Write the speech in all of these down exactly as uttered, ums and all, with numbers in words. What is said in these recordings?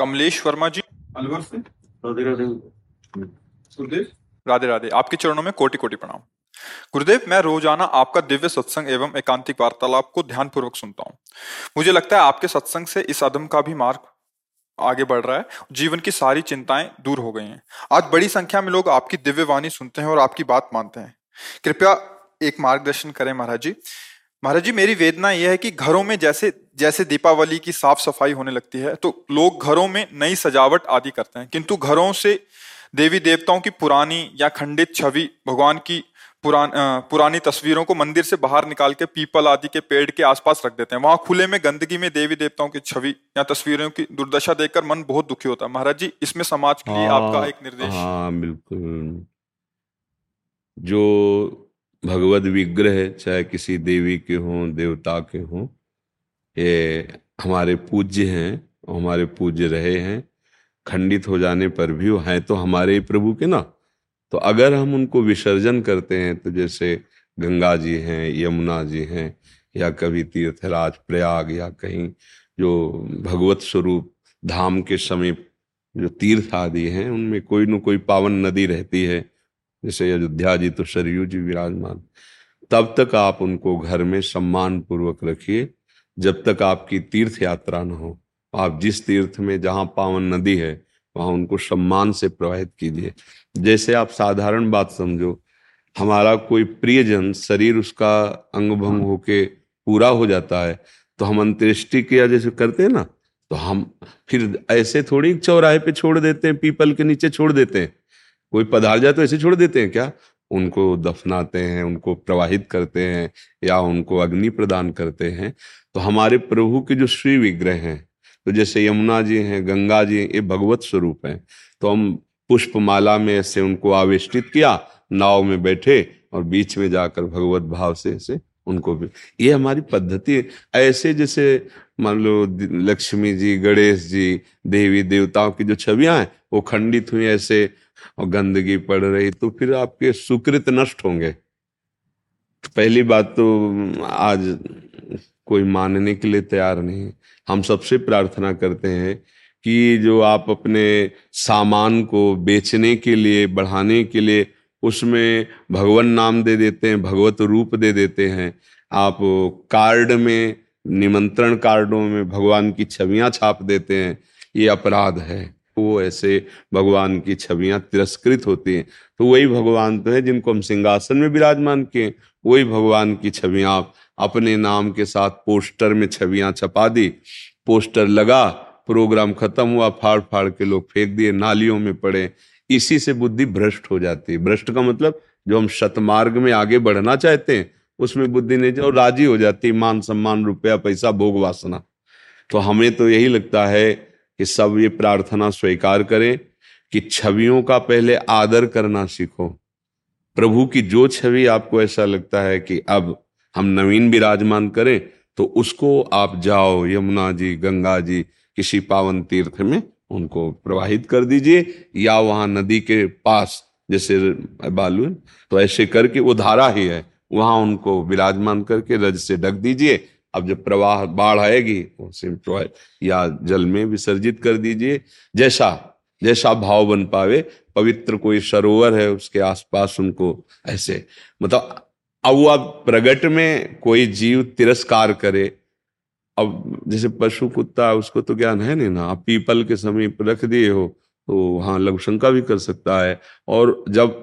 कमलेश वर्मा जी, अलवर से, राधे राधे गुरुदेव। राधे राधे, आपके चरणों में कोटि कोटि प्रणाम। गुरुदेव, मैं रोजाना आपका दिव्य सत्संग एवं एकांतिक वार्तालाप को ध्यानपूर्वक सुनता हूँ। मुझे लगता है आपके सत्संग से इस अधम का भी मार्ग आगे बढ़ रहा है, जीवन की सारी चिंताएं दूर हो गई हैं। आज बड़ी संख्या में लोग आपकी दिव्य वाणी सुनते हैं और आपकी बात मानते हैं। कृपया एक मार्गदर्शन करें महाराज जी। महाराज जी, मेरी वेदना यह है कि घरों में जैसे जैसे दीपावली की साफ सफाई होने लगती है तो लोग घरों में नई सजावट आदि करते हैं, किंतु घरों से देवी देवताओं की पुरानी या खंडित छवि, भगवान की पुरान, पुरानी तस्वीरों को मंदिर से बाहर निकाल के पीपल आदि के पेड़ के आसपास रख देते हैं। वहां खुले में गंदगी में देवी देवताओं की छवि या तस्वीरों की दुर्दशा देखकर मन बहुत दुखी होता है। महाराज जी, इसमें समाज के लिए आपका एक निर्देश। हाँ बिल्कुल, जो भगवद विग्रह चाहे किसी देवी के हों देवता के हों, ये हमारे पूज्य हैं, हमारे पूज्य रहे हैं, खंडित हो जाने पर भी हैं तो हमारे प्रभु के ना। तो अगर हम उनको विसर्जन करते हैं तो जैसे गंगा जी हैं, यमुना जी हैं, या कभी तीर्थराज प्रयाग या कहीं जो भगवत स्वरूप धाम के समीप जो तीर्थ आदि हैं उनमें कोई न कोई पावन नदी रहती है, जैसे अयोध्या जी तो सरयू जी विराजमान। तब तक आप उनको घर में सम्मान पूर्वक रखिए जब तक आपकी तीर्थ यात्रा न हो। आप जिस तीर्थ में जहाँ पावन नदी है वहाँ उनको सम्मान से प्रवाहित कीजिए। जैसे आप साधारण बात समझो, हमारा कोई प्रियजन शरीर उसका अंग भंग होके पूरा हो जाता है तो हम अंत्येष्टि किया जैसे करते हैं ना, तो हम फिर ऐसे थोड़ी चौराहे पे छोड़ देते हैं, पीपल के नीचे छोड़ देते हैं। कोई पधार जाए तो ऐसे छोड़ देते हैं क्या? उनको दफनाते हैं, उनको प्रवाहित करते हैं या उनको अग्नि प्रदान करते हैं। तो हमारे प्रभु के जो श्री विग्रह हैं, तो जैसे यमुना जी हैं, गंगा जी, ये भगवत स्वरूप हैं, तो हम पुष्पमाला में ऐसे उनको आवेष्टित किया, नाव में बैठे और बीच में जाकर भगवत भाव से ऐसे उनको भी। ये हमारी पद्धति है। ऐसे जैसे मान लो लक्ष्मी जी, गणेश जी, देवी देवताओं की जो छवियां हैं वो खंडित हुई ऐसे और गंदगी पड़ रही, तो फिर आपके सुकृत नष्ट होंगे। पहली बात तो आज कोई मानने के लिए तैयार नहीं। हम सबसे प्रार्थना करते हैं कि जो आप अपने सामान को बेचने के लिए, बढ़ाने के लिए उसमें भगवान नाम दे देते हैं, भगवत रूप दे देते हैं। आप कार्ड में, निमंत्रण कार्डों में भगवान की छवियां छाप देते हैं, ये अपराध है। वो ऐसे भगवान की छवियां तिरस्कृत होती हैं। तो वही भगवान तो है जिनको हम सिंहासन में विराजमान किए, वही भगवान की छवियां आप अपने नाम के साथ पोस्टर में छवियां छपा दी, पोस्टर लगा, प्रोग्राम खत्म हुआ, फाड़ फाड़ के लोग फेंक दिए, नालियों में पड़े। इसी से बुद्धि भ्रष्ट हो जाती है। भ्रष्ट का मतलब जो हम शतमार्ग में आगे बढ़ना चाहते हैं उसमें बुद्धि नहीं और राजी हो जाती मान सम्मान रुपया पैसा भोग वासना। तो हमें तो यही लगता है कि सब ये प्रार्थना स्वीकार करें कि छवियों का पहले आदर करना सीखो। प्रभु की जो छवि आपको ऐसा लगता है कि अब हम नवीन विराजमान करें तो उसको आप जाओ यमुना जी गंगा जी किसी पावन तीर्थ में उनको प्रवाहित कर दीजिए या वहां नदी के पास जैसे बालू तो ऐसे करके वो धारा ही है वहां उनको विराजमान करके रज से ढक दीजिए। अब जब प्रवाह बाढ़ आएगी उसे या जल में विसर्जित कर दीजिए जैसा जैसा भाव बन पावे। पवित्र कोई सरोवर है उसके आसपास उनको ऐसे मतलब अब आप प्रगट में कोई जीव तिरस्कार करे। अब जैसे पशु कुत्ता उसको तो ज्ञान है नहीं ना, आप पीपल के समीप रख दिए हो तो वहां लघुशंका भी कर सकता है। और जब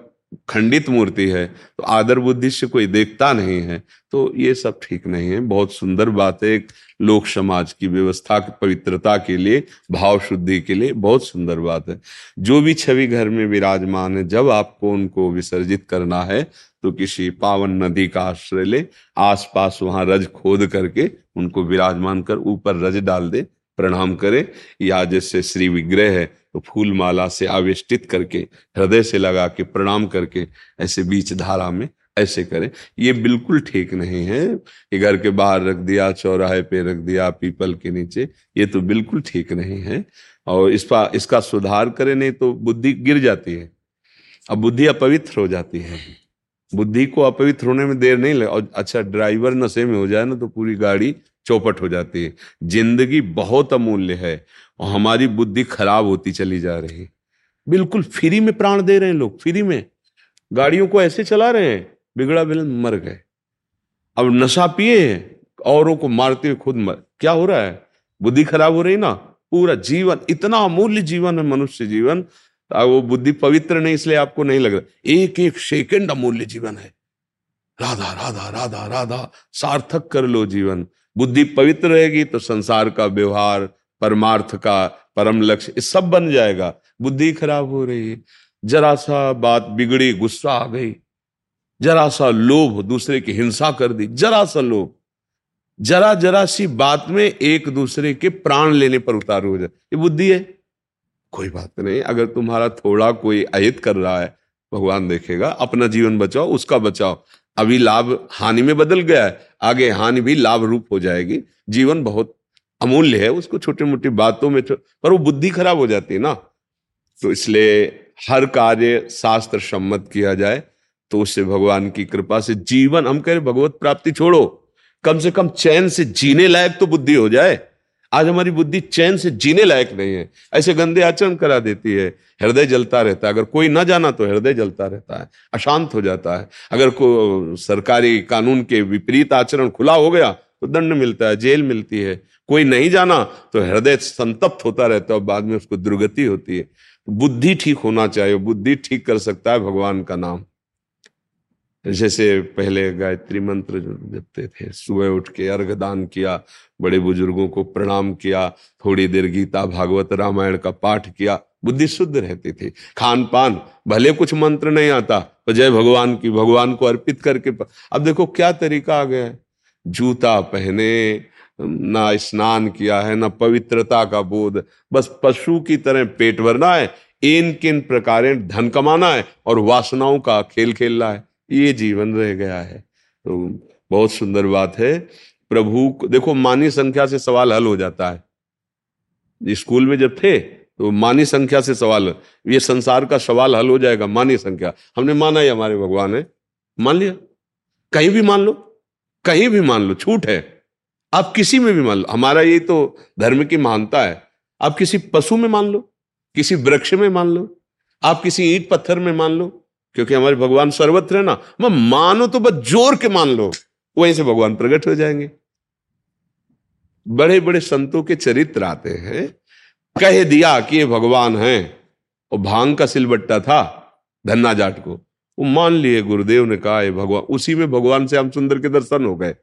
खंडित मूर्ति है तो आदर बुद्धि से कोई देखता नहीं है तो ये सब ठीक नहीं है। बहुत सुंदर बात है एक लोक समाज की व्यवस्था की पवित्रता के लिए भाव शुद्धि के लिए बहुत सुंदर बात है। जो भी छवि घर में विराजमान है जब आपको उनको विसर्जित करना है तो किसी पावन नदी का आश्रय ले आसपास वहां रज खोद करके उनको विराजमान कर ऊपर रज डाल दे प्रणाम करे या जैसे श्री विग्रह है तो फूल माला से आवेष्टित करके हृदय से लगा के प्रणाम करके ऐसे बीच धारा में ऐसे करें। ये बिल्कुल ठीक नहीं है कि घर के बाहर रख दिया चौराहे पे रख दिया पीपल के नीचे, ये तो बिल्कुल ठीक नहीं है और इस पर इसका सुधार करें नहीं तो बुद्धि गिर जाती है। अब बुद्धि अपवित्र हो जाती है, बुद्धि को अपवित्र होने में देर नहीं लगे। अच्छा ड्राइवर नशे में हो जाए ना तो पूरी गाड़ी चौपट हो जाती है। जिंदगी बहुत अमूल्य है और हमारी बुद्धि खराब होती चली जा रही है। बिल्कुल फ्री में प्राण दे रहे हैं लोग, फ्री में गाड़ियों को ऐसे चला रहे हैं बिगड़ा बेलन मर गए। अब नशा पिए औरों को मारते हुए खुद मर, क्या हो रहा है? बुद्धि खराब हो रही ना। पूरा जीवन इतना अमूल्य जीवन है मनुष्य जीवन, वो बुद्धि पवित्र नहीं इसलिए आपको नहीं लग रहा। एक एक सेकंड अमूल्य जीवन है। राधा राधा राधा राधा सार्थक कर लो जीवन। बुद्धि पवित्र रहेगी तो संसार का व्यवहार परमार्थ का परम लक्ष्य सब बन जाएगा। बुद्धि खराब हो रही है, जरा सा बात बिगड़ी गुस्सा आ गई, जरा सा लोभ दूसरे की हिंसा कर दी, जरा सा लोभ जरा जरा सी बात में एक दूसरे के प्राण लेने पर उतारू हो जाए, ये बुद्धि है। कोई बात नहीं, अगर तुम्हारा थोड़ा कोई अहित कर रहा है भगवान देखेगा। अपना जीवन बचाओ उसका बचाओ। अभी लाभ हानि में बदल गया है, आगे हानि भी लाभ रूप हो जाएगी। जीवन बहुत अमूल्य है, उसको छोटी मोटी बातों में पर वो बुद्धि खराब हो जाती है ना। तो इसलिए हर कार्य शास्त्र सम्मत किया जाए तो उससे भगवान की कृपा से जीवन, हम कह रहे भगवत प्राप्ति छोड़ो, कम से कम चैन से जीने लायक तो बुद्धि हो जाए। आज हमारी बुद्धि चैन से जीने लायक नहीं है, ऐसे गंदे आचरण करा देती है। हृदय जलता रहता है, अगर कोई ना जाना तो हृदय जलता रहता है, अशांत हो जाता है। अगर कोई सरकारी कानून के विपरीत आचरण खुला हो गया तो दंड मिलता है, जेल मिलती है। कोई नहीं जाना तो हृदय संतप्त होता रहता है और बाद में उसको दुर्गति होती है। बुद्धि ठीक होना चाहिए, बुद्धि ठीक कर सकता है भगवान का नाम। जैसे पहले गायत्री मंत्र जपते थे, सुबह उठ के अर्घ दान किया, बड़े बुजुर्गों को प्रणाम किया, थोड़ी देर गीता भागवत रामायण का पाठ किया, बुद्धि शुद्ध रहती थी। खान पान भले कुछ मंत्र नहीं आता पर जय भगवान की भगवान को अर्पित करके। अब देखो क्या तरीका आ गया है, जूता पहने, ना स्नान किया है, ना पवित्रता का बोध, बस पशु की तरह पेट भरना है, इन किन प्रकारें धन कमाना है और वासनाओं का खेल खेलना है, ये जीवन रह गया है। तो बहुत सुंदर बात है। प्रभु को देखो मानी संख्या से सवाल हल हो जाता है। स्कूल में जब थे तो मानी संख्या से सवाल, ये संसार का सवाल हल हो जाएगा। मानी संख्या हमने माना ही हमारे भगवान है, मान लिया। कहीं भी मान लो, कहीं भी मान लो, छूट है। आप किसी में भी मान लो, हमारा यही तो धर्म की महानता है। आप किसी पशु में मान लो, किसी वृक्ष में मान लो, आप किसी ईंट पत्थर में मान लो, क्योंकि हमारे भगवान सर्वत्र है ना। मैं मानो तो बस जोर के मान लो, वहीं से भगवान प्रकट हो जाएंगे। बड़े बड़े संतों के चरित्र आते हैं, कह दिया कि ये भगवान हैं और भांग का सिलबट्टा था धन्ना जाट को, वो मान लिए। गुरुदेव ने कहा ये भगवान, उसी में भगवान श्याम सुंदर के दर्शन हो गए।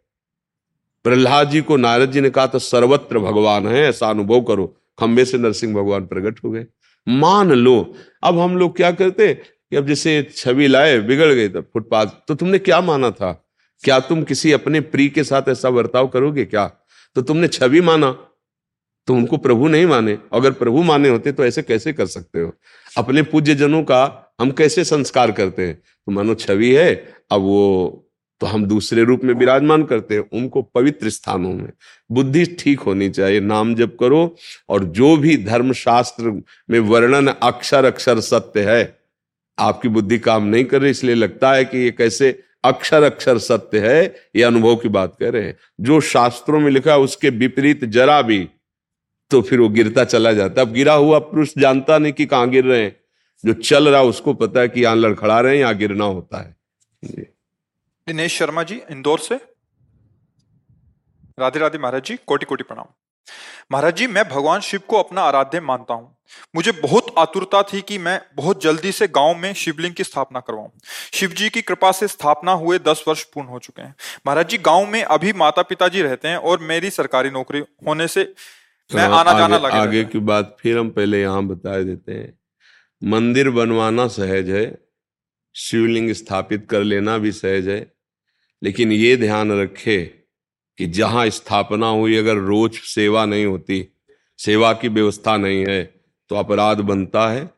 प्रहलाद जी को नारद जी ने कहा तो सर्वत्र भगवान है, ऐसा अनुभव करो, खंबे से नरसिंह भगवान प्रकट हो गए। मान लो। अब हम लोग क्या करते कि अब जैसे छवि लाए बिगड़ गई तो फुटपाथ, तो तुमने क्या माना था क्या तुम किसी अपने प्रिय के साथ ऐसा बर्ताव करोगे क्या? तो तुमने छवि माना, तो उनको प्रभु नहीं माने। अगर प्रभु माने होते तो ऐसे कैसे कर सकते हो? अपने पूज्य जनों का हम कैसे संस्कार करते हैं? तो मानो छवि है, अब वो तो हम दूसरे रूप में विराजमान करते हैं उनको पवित्र स्थानों में। बुद्धि ठीक होनी चाहिए, नाम जप करो, और जो भी धर्मशास्त्र में वर्णन अक्षर अक्षर सत्य है। आपकी बुद्धि काम नहीं कर रही, इसलिए लगता है कि ये कैसे अक्षर अक्षर सत्य है। ये अनुभव की बात कर रहे हैं। जो शास्त्रों में लिखा है उसके विपरीत जरा भी तो फिर वो गिरता चला जाता है। अब गिरा हुआ पुरुष जानता नहीं कि कहाँ गिर रहे हैं, जो चल रहा उसको पता है कि यहाँ लड़खड़ा रहे हैं, यहाँ गिरना होता है। दिनेश शर्मा जी इंदौर से, राधे राधे महाराज जी, कोटि कोटि प्रणाम। महाराज जी, मैं भगवान शिव को अपना आराध्य मानता हूँ। मुझे बहुत आतुरता थी कि मैं बहुत जल्दी से गांव में शिवलिंग की स्थापना करवाऊं। शिव जी की कृपा से स्थापना हुए दस वर्ष पूर्ण हो चुके हैं। महाराज जी, गांव में अभी माता पिताजी रहते हैं और मेरी सरकारी नौकरी होने से मैं आना जाना लगा। आगे की बात फिर हम पहले यहाँ बता देते हैं। मंदिर बनवाना सहज है, शिवलिंग स्थापित कर लेना भी सहज है, लेकिन ये ध्यान रखे कि जहाँ स्थापना हुई अगर रोज सेवा नहीं होती, सेवा की व्यवस्था नहीं है, तो अपराध बनता है,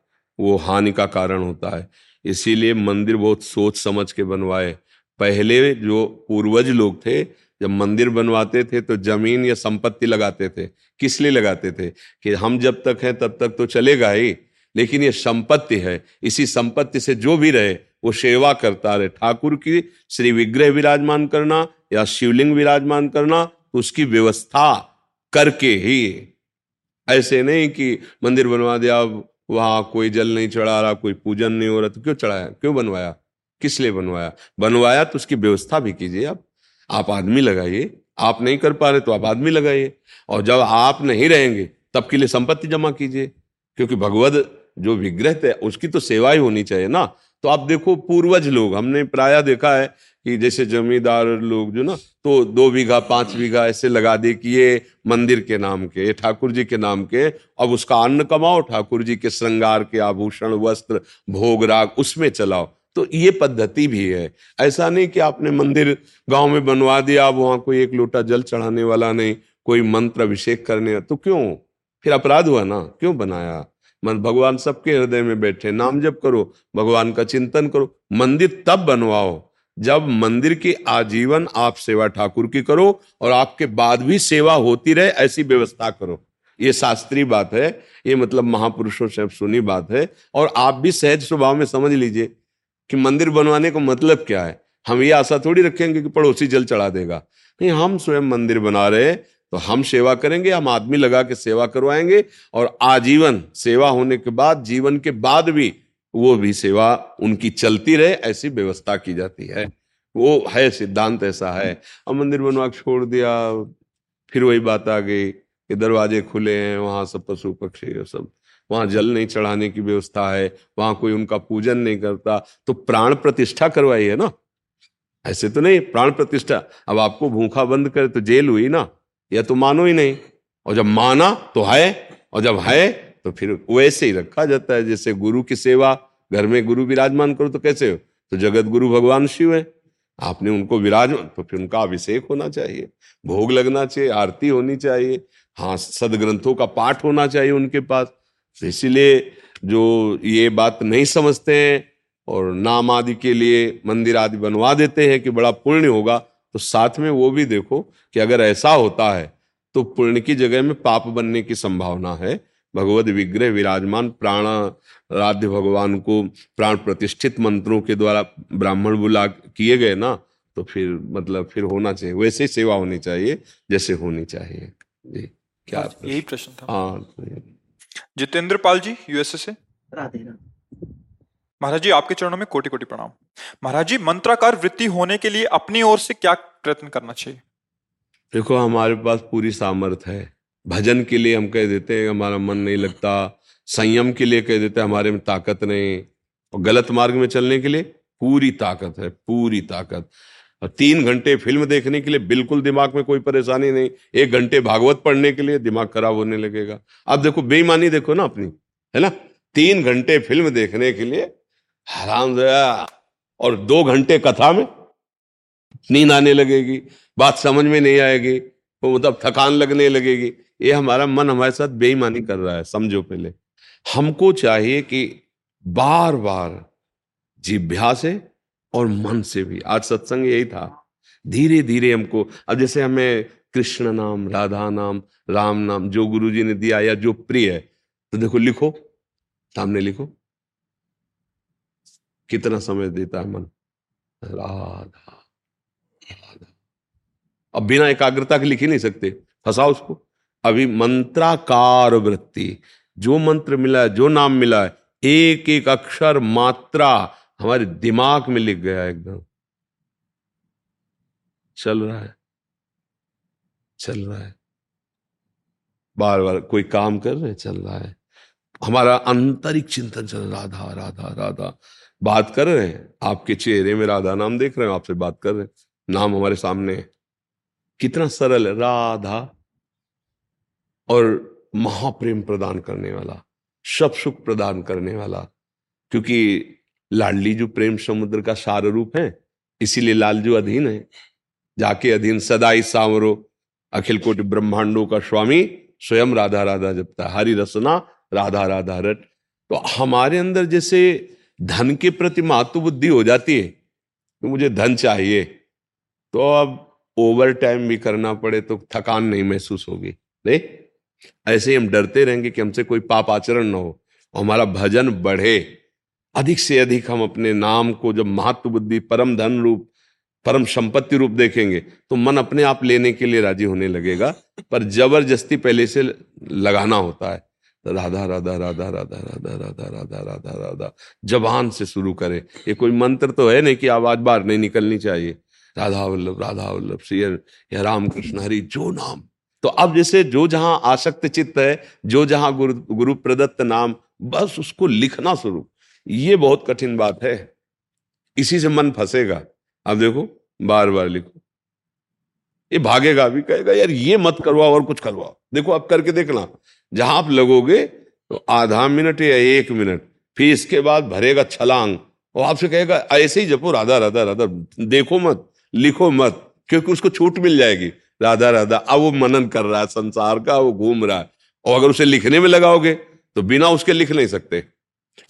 वो हानि का कारण होता है। इसीलिए मंदिर बहुत सोच समझ के बनवाए। पहले जो पूर्वज लोग थे, जब मंदिर बनवाते थे तो जमीन या संपत्ति लगाते थे। किस लिए लगाते थे? कि हम जब तक हैं तब तक तो चलेगा ही, लेकिन ये संपत्ति है, इसी संपत्ति से जो भी रहे वो सेवा करता रहे। ठाकुर की श्री विग्रह विराजमान करना या शिवलिंग विराजमान करना, उसकी व्यवस्था करके ही, ऐसे नहीं कि मंदिर बनवा दिया, वहाँ कोई जल नहीं चढ़ा रहा, कोई पूजन नहीं हो रहा, तो क्यों चढ़ाया, क्यों बनवाया, किस लिए बनवाया? बनवाया तो उसकी व्यवस्था भी कीजिए। आप आप आदमी लगाइए, आप नहीं कर पा रहे तो आप आदमी लगाइए, और जब आप नहीं रहेंगे तब के लिए संपत्ति जमा कीजिए, क्योंकि भगवद जो विग्रह है उसकी तो सेवा ही होनी चाहिए ना। तो आप देखो पूर्वज लोग, हमने प्रायः देखा है कि जैसे जमींदार लोग जो ना, तो दो बीघा पांच बीघा ऐसे लगा दे कि ये मंदिर के नाम के, ये ठाकुर जी के नाम के, अब उसका अन्न कमाओ, ठाकुर जी के श्रृंगार के आभूषण वस्त्र भोग राग उसमें चलाओ। तो ये पद्धति भी है। ऐसा नहीं कि आपने मंदिर गांव में बनवा दिया, अब वहां कोई एक लोटा जल चढ़ाने वाला नहीं, कोई मंत्र अभिषेक करने, तो क्यों फिर अपराध हुआ ना, क्यों बनाया? मन भगवान सबके हृदय में बैठे, नाम जप करो, भगवान का चिंतन करो। मंदिर तब बनवाओ जब मंदिर की आजीवन आप सेवा ठाकुर की करो और आपके बाद भी सेवा होती रहे, ऐसी व्यवस्था करो। ये शास्त्रीय बात है, ये मतलब महापुरुषों से सुनी बात है, और आप भी सहज स्वभाव में समझ लीजिए कि मंदिर बनवाने का मतलब क्या है। हम ये आशा थोड़ी रखेंगे कि पड़ोसी जल चढ़ा देगा, नहीं, हम स्वयं मंदिर बना रहे तो हम सेवा करेंगे, हम आदमी लगा के सेवा करवाएंगे, और आजीवन सेवा होने के बाद, जीवन के बाद भी वो भी सेवा उनकी चलती रहे, ऐसी व्यवस्था की जाती है। वो है सिद्धांत, ऐसा है। अब मंदिर बनवा छोड़ दिया, फिर वही बात आ गई कि दरवाजे खुले हैं, वहाँ सब पशु पक्षी और सब, वहाँ जल नहीं चढ़ाने की व्यवस्था है, वहाँ कोई उनका पूजन नहीं करता, तो प्राण प्रतिष्ठा करवाई है ना, ऐसे तो नहीं प्राण प्रतिष्ठा। अब आपको भूखा बंद करे तो जेल हुई ना, या तो मानो ही नहीं, और जब माना तो है, और जब है तो फिर वैसे ही रखा जाता है। जैसे गुरु की सेवा, घर में गुरु विराजमान करो तो कैसे हो? तो जगत गुरु भगवान शिव है, आपने उनको विराजमान, तो फिर उनका अभिषेक होना चाहिए, भोग लगना चाहिए, आरती होनी चाहिए, हाँ सदग्रंथों का पाठ होना चाहिए उनके पास। तो इसीलिए जो ये बात नहीं समझते हैं और नाम आदि के लिए मंदिर आदि बनवा देते हैं कि बड़ा पुण्य होगा, तो साथ में वो भी देखो कि अगर ऐसा होता है तो पुण्य की जगह में पाप बनने की संभावना है। भगवद विग्रह विराजमान, प्राण आराध्य भगवान को प्राण प्रतिष्ठित मंत्रों के द्वारा ब्राह्मण बुला किए गए ना, तो फिर मतलब फिर होना चाहिए, वैसे ही सेवा होनी चाहिए जैसे होनी चाहिए। जी क्या यही प्रश्न था? हाँ। जितेंद्र पाल जी यूएसए से, राधे राधे। महाराज जी, आपके चरणों में कोटि कोटि प्रणाम। महाराज जी, मंत्राकार वृत्ति होने के लिए अपनी ओर से क्या प्रयत्न करना चाहिए? देखो, हमारे पास पूरी सामर्थ्य है। भजन के लिए हम कह देते हैं हमारा मन नहीं लगता, संयम के लिए कह देते हैं हमारे में ताकत नहीं, और गलत मार्ग में चलने के लिए पूरी ताकत है, पूरी ताकत। और तीन घंटे फिल्म देखने के लिए बिल्कुल दिमाग में कोई परेशानी नहीं, एक घंटे भागवत पढ़ने के लिए दिमाग खराब होने लगेगा। अब देखो बेईमानी देखो ना अपनी, है ना, तीन घंटे फिल्म देखने के लिए हराम, और दो घंटे कथा में नींद आने लगेगी, बात समझ में नहीं आएगी, वो मतलब थकान लगने लगेगी। ये हमारा मन हमारे साथ बेईमानी कर रहा है। समझो पहले हमको चाहिए कि बार बार जिभ्या से और मन से भी, आज सत्संग यही था, धीरे धीरे हमको, अब जैसे हमें कृष्ण नाम, राधा नाम, राम नाम जो गुरुजी ने दिया या जो प्रिय है, तो देखो लिखो, सामने लिखो, कितना समय देता है मन, राधा राधा। अब बिना एकाग्रता के लिख ही नहीं सकते, फंसाओ उसको। अभी मंत्राकार वृत्ति, जो मंत्र मिला है, जो नाम मिला है, एक एक अक्षर मात्रा हमारे दिमाग में लिख गया, एकदम चल रहा है चल रहा है बार बार कोई काम कर रहे, चल रहा है हमारा आंतरिक चिंतन, चल राधा राधा राधा। बात कर रहे हैं, आपके चेहरे में राधा नाम देख रहे हैं, आपसे बात कर रहे हैं, नाम हमारे सामने है। कितना सरल है, राधा, और महाप्रेम प्रदान करने वाला, सब सुख प्रदान करने वाला, क्योंकि लाडली जो प्रेम समुद्र का सार रूप है, इसीलिए लालजू अधीन है, जाके अधीन सदाई सांवरो, अखिल कोटि ब्रह्मांडों का स्वामी स्वयं राधा राधा जपता है, हरि रसना राधा राधा रट। तो हमारे अंदर जैसे धन के प्रति मातु बुद्धि हो जाती है, तो मुझे धन चाहिए, तो अब ओवर टाइम भी करना पड़े तो थकान नहीं महसूस होगी। नहीं, ऐसे हम डरते रहेंगे कि हमसे कोई पाप आचरण ना हो, हमारा भजन बढ़े, अधिक से अधिक हम अपने नाम को जब महत्व बुद्धि परम धन रूप, परम संपत्ति रूप देखेंगे, तो मन अपने आप लेने के लिए राजी होने लगेगा। पर जबरदस्ती पहले से लगाना होता है। राधा राधा राधा राधा राधा राधा राधा राधा राधा जबान से शुरू करें। ये कोई मंत्र तो है नहीं कि आवाज बाहर नहीं निकलनी चाहिए। राधा वल्लभ राधा वल्लभ श्री राम कृष्ण हरि, जो नाम। तो अब जैसे जो जहां आसक्त चित्त है, जो जहां गुरु गुरु प्रदत्त नाम, बस उसको लिखना शुरू। ये बहुत कठिन बात है, इसी से मन फंसेगा। अब देखो बार बार लिखो, ये भागेगा भी, कहेगा यार ये मत करवाओ और कुछ करवाओ। देखो अब करके देखना, जहां आप लगोगे तो आधा मिनट या एक मिनट, फिर इसके बाद भरेगा छलांग और आपसे कहेगा ऐसे ही जपो राधा राधा राधा, देखो मत, लिखो मत, क्योंकि उसको छूट मिल जाएगी। राधा राधा, अब वो मनन कर रहा है संसार का, वो घूम रहा है। और अगर उसे लिखने में लगाओगे तो बिना उसके लिख नहीं सकते,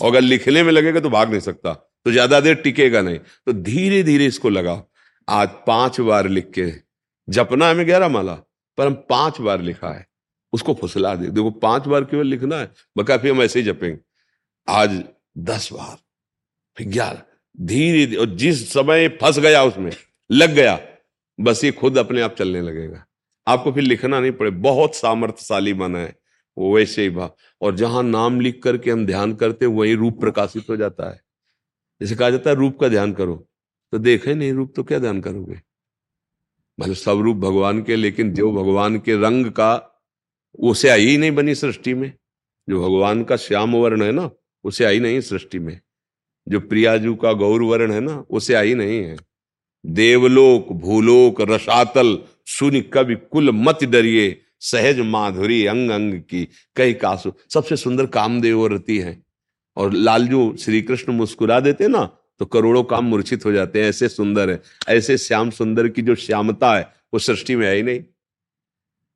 और अगर लिखने में लगेगा तो भाग नहीं सकता, तो ज्यादा देर टिकेगा नहीं। तो धीरे धीरे इसको लगाओ। आज पांच बार लिख के जपना है, हमें ग्यारह माला, पर हम पांच बार लिखा है, उसको फुसला दे। देखो पांच बार केवल लिखना है, बका फिर हम ऐसे ही जपेंगे। आज दस बार, फिर ग्यारह, धीरे धीरे। और जिस समय फंस गया उसमें, लग गया, बस ये खुद अपने आप चलने लगेगा, आपको फिर लिखना नहीं पड़े। बहुत सामर्थ्यशाली मन है वो, वैसे ही भाव। और जहां नाम लिख करके हम ध्यान करते हैं, वही रूप प्रकाशित हो जाता है। जैसे कहा जाता है रूप का ध्यान करो, तो देखे नहीं रूप तो क्या ध्यान करोगे। मतलब सब रूप भगवान के, लेकिन जो भगवान के रंग का, वो स्याही ही नहीं बनी सृष्टि में। जो भगवान का श्याम वर्ण है ना, वो स्याही नहीं सृष्टि में। जो प्रियाजू का गौर वर्ण है ना, वो स्याही नहीं है। देवलोक भूलोक रसातल सुन कवि कुल मत डरिए, सहज माधुरी अंग अंग की कई कासु। सबसे सुंदर कामदेव रति है, और लालजू श्री कृष्ण मुस्कुरा देते ना तो करोड़ों काम मूर्छित हो जाते हैं। ऐसे सुंदर है, ऐसे श्याम सुंदर की जो श्यामता है वो सृष्टि में है ही नहीं।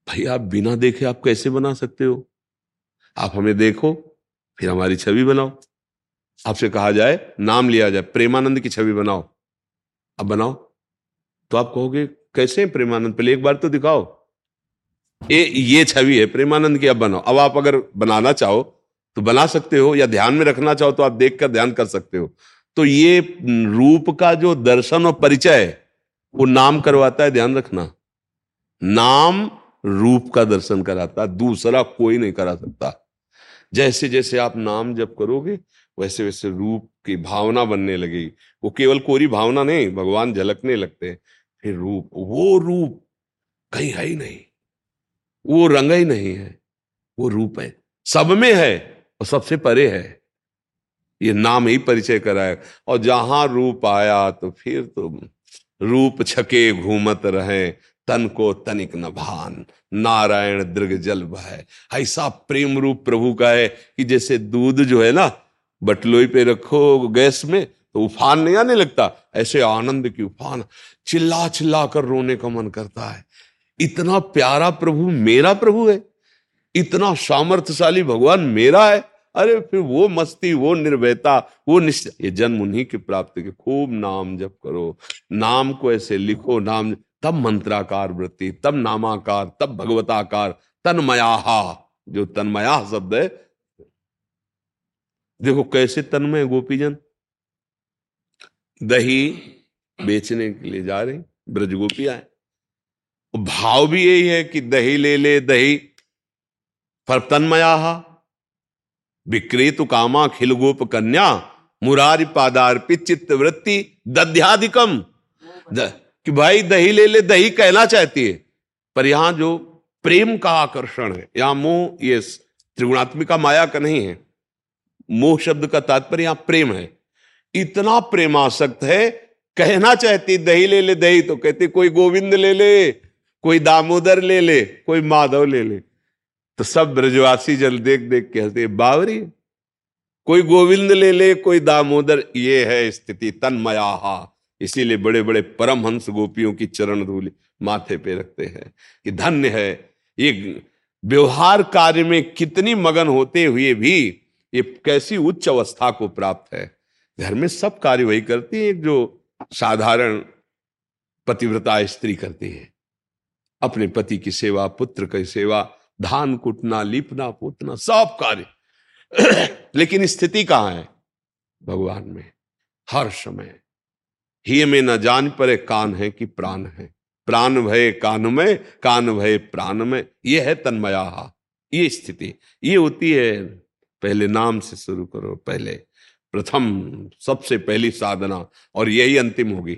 भाई आप बिना देखे आप कैसे बना सकते हो? आप हमें देखो, फिर हमारी छवि बनाओ। आपसे कहा जाए, नाम लिया जाए, प्रेमानंद की छवि बनाओ। अब बनाओ तो आप कहोगे कैसे प्रेमानंद, पहले एक बार तो दिखाओ, ए ये छवि है प्रेमानंद की, अब बनाओ। अब आप अगर बनाना चाहो तो बना सकते हो, या ध्यान में रखना चाहो तो आप देख कर ध्यान कर सकते हो। तो ये रूप का जो दर्शन और परिचय है, वो नाम करवाता है। ध्यान रखना, नाम रूप का दर्शन कराता, दूसरा कोई नहीं करा सकता। जैसे जैसे आप नाम जप करोगे, वैसे वैसे रूप की भावना बनने लगेगी। वो केवल कोरी भावना नहीं, भगवान झलकने लगते हैं। फिर रूप, वो रूप कहीं है ही नहीं, वो रंग ही नहीं है, वो रूप है, सब में है और सबसे परे है। ये नाम ही परिचय कराया। और जहां रूप आया तो फिर तो रूप छके घूमत रहे, तन को तनिक न भान, नारायण दृग जल बहै। ऐसा प्रेम रूप प्रभु का है कि जैसे दूध जो है ना, बटलोई पे रखो गैस में तो उफान नहीं आने लगता, ऐसे आनंद की उफान, चिल्ला चिल्ला कर रोने का मन करता है, इतना प्यारा प्रभु मेरा प्रभु है, इतना सामर्थ्यशाली भगवान मेरा है। अरे फिर वो मस्ती, वो निर्भयता, वो निश्चय, ये जन्म उन्हीं की प्राप्ति के। खूब नाम जप करो, नाम को ऐसे लिखो, नाम तब मंत्राकार वृत्ति, तब नामाकार, तब भगवताकार, तन्मयाहा, जो तन्मयाह शब्द है। देखो कैसे तन्मय गोपीजन, दही बेचने के लिए जा रही ब्रज गोपियां हैं, भाव भी यही है कि दही ले ले दही, पर तन्मयाहा विक्रेतु कामा खिलगोप कन्या मुरारी पादार्पित चित्त वृत्ति दध्याधिकम, कि भाई दही ले ले दही कहना चाहती है, पर यहाँ जो प्रेम का आकर्षण है, यहाँ मोह, ये त्रिगुणात्मिका माया का नहीं है, मोह शब्द का तात्पर्य यहाँ प्रेम है। इतना प्रेमासक्त है, कहना चाहती दही ले ले दही, तो कहती कोई गोविंद ले ले, कोई दामोदर ले ले, कोई माधव ले ले। तो सब ब्रजवासी जल देख देख के हंसते, बावरी, कोई गोविंद ले ले, कोई दामोदर, ये है स्थिति तन्मयाहा। इसीलिए बड़े बड़े परमहंस गोपियों की चरण धूल माथे पे रखते हैं कि धन्य है ये, व्यवहार कार्य में कितनी मगन होते हुए भी ये कैसी उच्च अवस्था को प्राप्त है। घर में सब कार्य वही करती है जो साधारण पतिव्रता स्त्री करती है, अपने पति की सेवा, पुत्र की सेवा, धान कुटना, लीपना, पोतना, सब कार्य। लेकिन स्थिति कहाँ है? भगवान में हर समय। ही में न जान परे कान है कि प्राण है, प्राण भय कान में, कान भय प्राण में, ये है तन्मयाहा। ये स्थिति ये होती है। पहले नाम से शुरू करो, पहले प्रथम सबसे पहली साधना, और यही अंतिम होगी,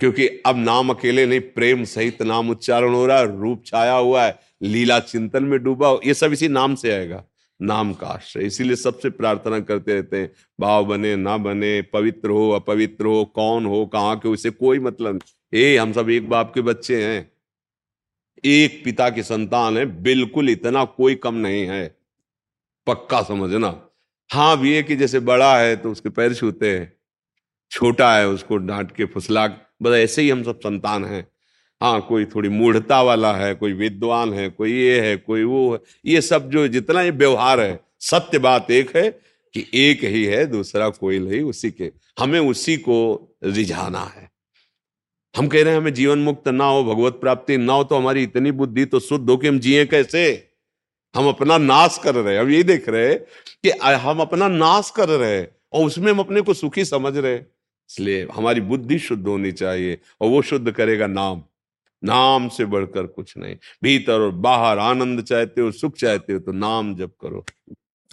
क्योंकि अब नाम अकेले नहीं, प्रेम सहित नाम उच्चारण हो रहा है, रूप छाया हुआ है, लीला चिंतन में डूबा हो, ये सब इसी नाम से आएगा, नाम का आश्रय। इसीलिए सबसे प्रार्थना करते रहते हैं, भाव बने ना बने, पवित्र हो अपवित्र हो, कौन हो कहाँ के, उसे कोई मतलब नहीं। ए हम सब एक बाप के बच्चे हैं, एक पिता के संतान हैं, बिल्कुल इतना कोई कम नहीं है, पक्का समझना। हाँ भी है कि जैसे बड़ा है तो उसके पैर छूते हैं, छोटा है उसको डांट के फुसला, बस ऐसे ही हम सब संतान हैं। हाँ, कोई थोड़ी मूढ़ता वाला है, कोई विद्वान है, कोई ये है, कोई वो है, ये सब जो जितना ये व्यवहार है, सत्य बात एक है कि एक ही है, दूसरा कोई नहीं, उसी के हमें उसी को रिझाना है। हम कह रहे हैं हमें जीवन मुक्त ना हो, भगवत प्राप्ति ना हो, तो हमारी इतनी बुद्धि तो शुद्ध हो कि हम जिए कैसे? हम अपना नाश कर रहे हैं। हम यही देख रहे हैं कि हम अपना नाश कर रहे हैं और उसमें हम अपने को सुखी समझ रहे हैं। इसलिए हमारी बुद्धि शुद्ध होनी चाहिए, और वो शुद्ध करेगा नाम। नाम से बढ़कर कुछ नहीं। भीतर और बाहर आनंद चाहते हो, सुख चाहते हो, तो नाम जप करो।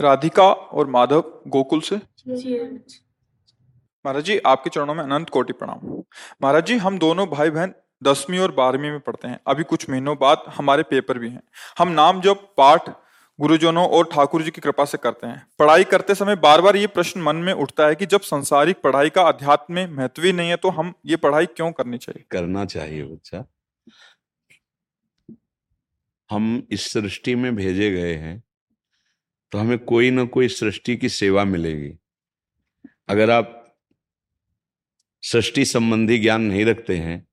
राधिका और माधव गोकुल से। महाराज जी, आपके चरणों में अनंत कोटि प्रणाम। महाराज जी, हम दोनों भाई बहन दसवीं और बारहवीं में पढ़ते हैं। अभी कुछ महीनों बाद हमारे पेपर भी हैं। हम नाम जप पाठ गुरुजनों और ठाकुर जी की कृपा से करते हैं। पढ़ाई करते समय बार बार ये प्रश्न मन में उठता है कि जब संसारिक पढ़ाई का अध्यात्म में महत्व ही नहीं है, तो हम ये पढ़ाई क्यों करनी चाहिए? करना चाहिए बच्चा, हम इस सृष्टि में भेजे गए हैं तो हमें कोई ना कोई सृष्टि की सेवा मिलेगी। अगर आप सृष्टि संबंधी ज्ञान नहीं रखते हैं,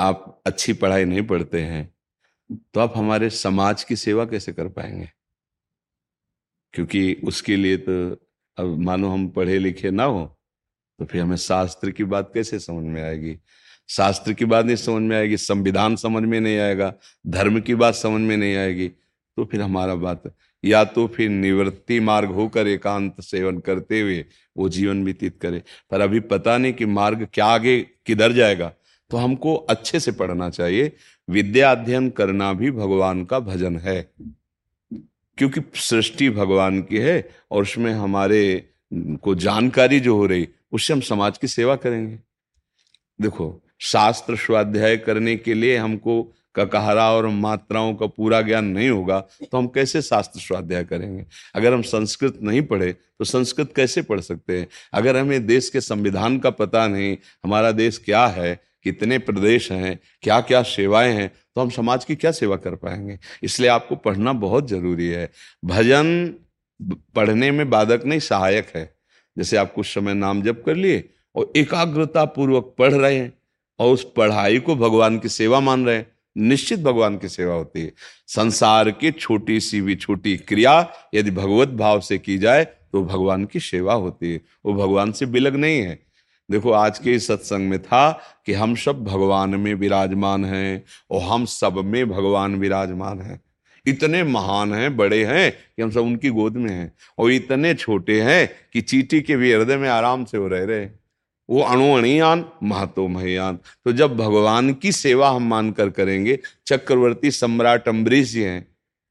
आप अच्छी पढ़ाई नहीं पढ़ते हैं, तो आप हमारे समाज की सेवा कैसे कर पाएंगे? क्योंकि उसके लिए तो अब मानो हम पढ़े लिखे ना हो तो फिर हमें शास्त्र की बात कैसे समझ में आएगी? शास्त्र की बात नहीं समझ में आएगी, संविधान समझ में नहीं आएगा, धर्म की बात समझ में नहीं आएगी, तो फिर हमारा बात या तो फिर निवृत्ति मार्ग होकर एकांत सेवन करते हुए वो जीवन व्यतीत करे। पर अभी पता नहीं कि मार्ग क्या आगे किधर जाएगा, तो हमको अच्छे से पढ़ना चाहिए। विद्या अध्ययन करना भी भगवान का भजन है, क्योंकि सृष्टि भगवान की है और उसमें हमारे को जानकारी जो हो रही, उससे हम समाज की सेवा करेंगे। देखो, शास्त्र स्वाध्याय करने के लिए हमको ककहरा और मात्राओं का पूरा ज्ञान नहीं होगा तो हम कैसे शास्त्र स्वाध्याय करेंगे? अगर हम संस्कृत नहीं पढ़े तो संस्कृत कैसे पढ़ सकते हैं? अगर हमें देश के संविधान का पता नहीं, हमारा देश क्या है, कितने प्रदेश हैं, क्या क्या सेवाएं हैं, तो हम समाज की क्या सेवा कर पाएंगे? इसलिए आपको पढ़ना बहुत जरूरी है। भजन पढ़ने में बाधक नहीं, सहायक है। जैसे आप कुछ समय नाम जप कर लिए और एकाग्रता पूर्वक पढ़ रहे हैं और उस पढ़ाई को भगवान की सेवा मान रहे हैं, निश्चित भगवान की सेवा होती है। संसार की छोटी सी भी छोटी क्रिया यदि भगवत भाव से की जाए तो भगवान की सेवा होती है, वो भगवान से बिलग नहीं है। देखो आज के इस सत्संग में था कि हम सब भगवान में विराजमान हैं और हम सब में भगवान विराजमान हैं। इतने महान हैं, बड़े हैं कि हम सब उनकी गोद में हैं और इतने छोटे हैं कि चींटी के भी हृदय में आराम से वो रह रहे हैं। वो अणुअणीयान महतो महयान। तो जब भगवान की सेवा हम मानकर करेंगे, चक्रवर्ती सम्राट अम्बरीश जी हैं,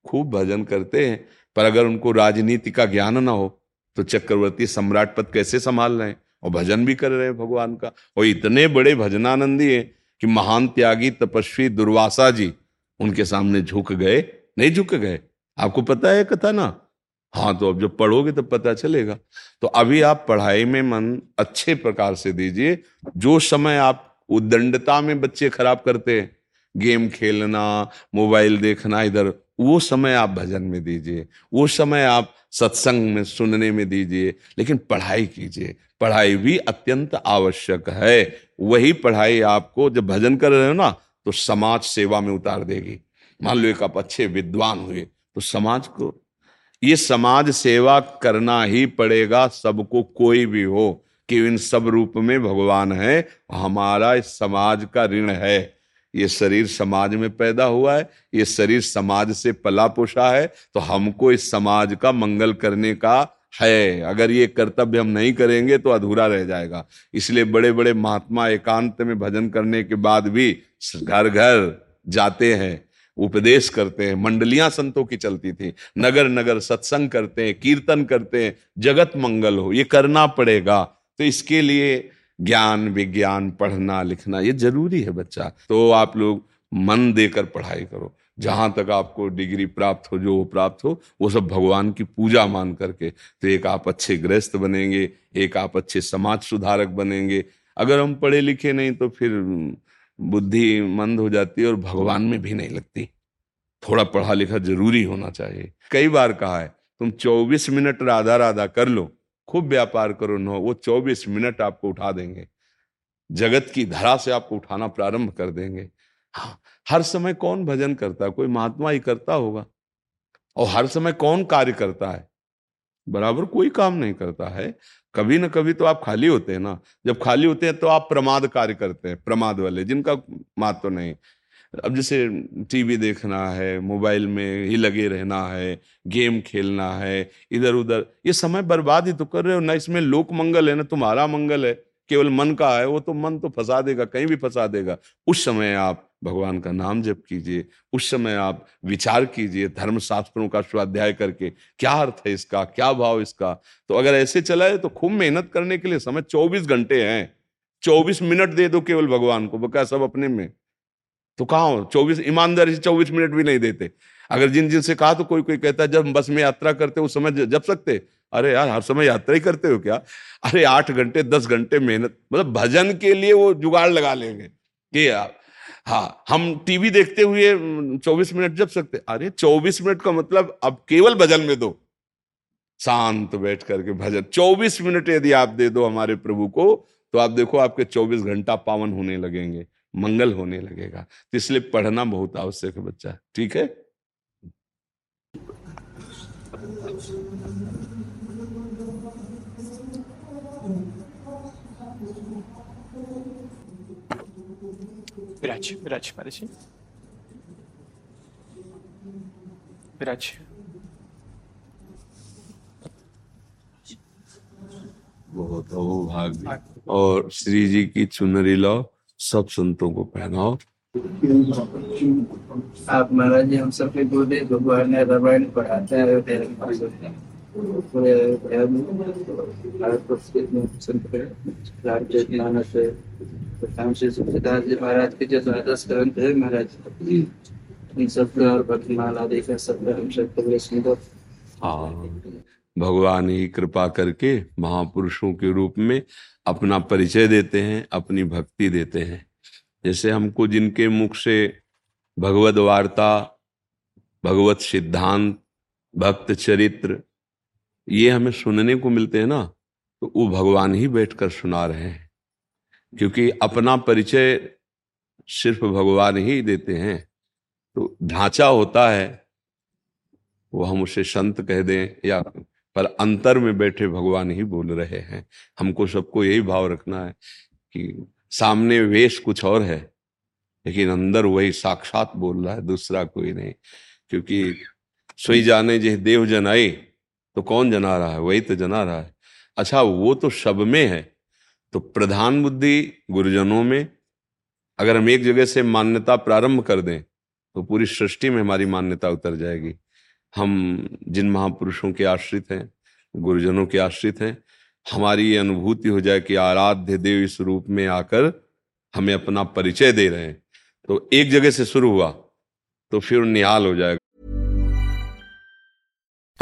खूब भजन करते हैं, पर अगर उनको राजनीति का ज्ञान ना हो तो चक्रवर्ती सम्राट पद कैसे संभाल रहे हैं और भजन भी कर रहे हैं भगवान का। और इतने बड़े भजनानंदी हैं कि महान त्यागी तपस्वी दुर्वासा जी उनके सामने झुक गए, नहीं झुक गए। आपको पता है कथा ना? हाँ, तो अब जब पढ़ोगे तो पता चलेगा। तो अभी आप पढ़ाई में मन अच्छे प्रकार से दीजिए। जो समय आप उद्दंडता में बच्चे खराब करते हैं, गेम खेलना, मोबाइल देखना, इधर वो समय आप भजन में दीजिए, वो समय आप सत्संग में सुनने में दीजिए, लेकिन पढ़ाई कीजिए। पढ़ाई भी अत्यंत आवश्यक है। वही पढ़ाई आपको जब भजन कर रहे हो ना तो समाज सेवा में उतार देगी। मान लो एक आप अच्छे विद्वान हुए तो समाज को, ये समाज सेवा करना ही पड़ेगा सबको, कोई भी हो, कि इन सब रूप में भगवान है। हमारा इस समाज का ऋण है। ये शरीर समाज में पैदा हुआ है, ये शरीर समाज से पला पोषा है, तो हमको इस समाज का मंगल करने का है। अगर ये कर्तव्य हम नहीं करेंगे तो अधूरा रह जाएगा। इसलिए बड़े बड़े महात्मा एकांत में भजन करने के बाद भी घर घर जाते हैं, उपदेश करते हैं। मंडलियां संतों की चलती थी, नगर नगर सत्संग करते हैं, कीर्तन करते हैं, जगत मंगल हो। ये करना पड़ेगा। तो इसके लिए ज्ञान विज्ञान पढ़ना लिखना ये जरूरी है बच्चा। तो आप लोग मन देकर पढ़ाई करो, जहां तक आपको डिग्री प्राप्त हो, जो प्राप्त हो, वो सब भगवान की पूजा मान करके। तो एक आप अच्छे गृहस्थ बनेंगे, एक आप अच्छे समाज सुधारक बनेंगे। अगर हम पढ़े लिखे नहीं तो फिर बुद्धि मंद हो जाती है और भगवान में भी नहीं लगती। थोड़ा पढ़ा लिखा जरूरी होना चाहिए। कई बार कहा है तुम चौबीस मिनट राधा राधा कर लो, खूब व्यापार करो, न वो चौबीस मिनट आपको उठा देंगे, जगत की धरा से आपको उठाना प्रारंभ कर देंगे। हाँ, हर समय कौन भजन करता है? कोई महात्मा ही करता होगा। और हर समय कौन कार्य करता है? बराबर कोई काम नहीं करता है। कभी ना कभी तो आप खाली होते हैं ना। जब खाली होते हैं तो आप प्रमाद कार्य करते हैं, प्रमाद वाले, जिनका मात तो नहीं। अब जैसे टीवी देखना है, मोबाइल में ही लगे रहना है, गेम खेलना है, इधर उधर, ये समय बर्बाद ही तो कर रहे हो ना। इसमें लोक मंगल है ना तुम्हारा मंगल है, केवल मन का है। वो तो मन तो फंसा देगा, कहीं भी फंसा देगा। उस समय आप भगवान का नाम जप कीजिए, उस समय आप विचार कीजिए धर्म शास्त्रों का स्वाध्याय करके, क्या अर्थ है इसका, क्या भाव इसका। तो अगर ऐसे चलाए तो खूब मेहनत करने के लिए समय चौबीस घंटे हैं, चौबीस मिनट दे दो केवल भगवान को, बका सब अपने में। तो कहाँ हो चौबीस, ईमानदारी से चौबीस मिनट भी नहीं देते। अगर जिन जिन से कहा तो कोई कोई कहता है जब बस में यात्रा करते उस समय जप सकते। अरे यार, हर समय यात्रा ही करते हो क्या? अरे आठ घंटे दस घंटे मेहनत, मतलब भजन के लिए वो जुगाड़ लगा लेंगे कि यार हाँ हम टीवी देखते हुए चौबीस मिनट जप सकते। अरे चौबीस मिनट का मतलब अब केवल भजन में दो, शांत बैठ करके भजन चौबीस मिनट यदि आप दे दो हमारे प्रभु को, तो आप देखो आपके चौबीस घंटा पावन होने लगेंगे, मंगल होने लगेगा। तो इसलिए पढ़ना बहुत आवश्यक है बच्चा, ठीक है। विराज, विराज महाराज, विराज बहुत हो भाग्य। और श्री जी की चुनरी लो, सब संतों को पहनाओ। आप महाराज जी हम सब के गुरुदे भगवान ने रामायण पढ़ाते हैं, पूरे महाराज के जो द्वादश ग्रंथ है महाराज, इन सबका और भक्तिमाला देखा सबका हम सबको। हाँ, भगवान ही कृपा करके महापुरुषों के रूप में अपना परिचय देते हैं, अपनी भक्ति देते हैं। जैसे हमको जिनके मुख से भगवद वार्ता, भगवत सिद्धांत, भक्त चरित्र ये हमें सुनने को मिलते हैं ना, तो वो भगवान ही बैठकर सुना रहे हैं, क्योंकि अपना परिचय सिर्फ भगवान ही देते हैं। तो ढांचा होता है वो, हम उसे संत कह दें या, पर अंतर में बैठे भगवान ही बोल रहे हैं। हमको सबको यही भाव रखना है कि सामने वेश कुछ और है, लेकिन अंदर वही साक्षात बोल रहा है, दूसरा कोई नहीं। क्योंकि सोई जाने जे देव जनाई, तो कौन जना रहा है? वही तो जना रहा है। अच्छा, वो तो सब में है। तो प्रधान बुद्धि गुरुजनों में, अगर हम एक जगह से मान्यता प्रारंभ कर दें तो पूरी सृष्टि में हमारी मान्यता उतर जाएगी। हम जिन महापुरुषों के आश्रित हैं, गुरुजनों के आश्रित हैं, हमारी ये अनुभूति हो जाए कि आराध्य देव इस रूप में आकर हमें अपना परिचय दे रहे हैं। तो एक जगह से शुरू हुआ तो फिर निहाल हो जाएगा।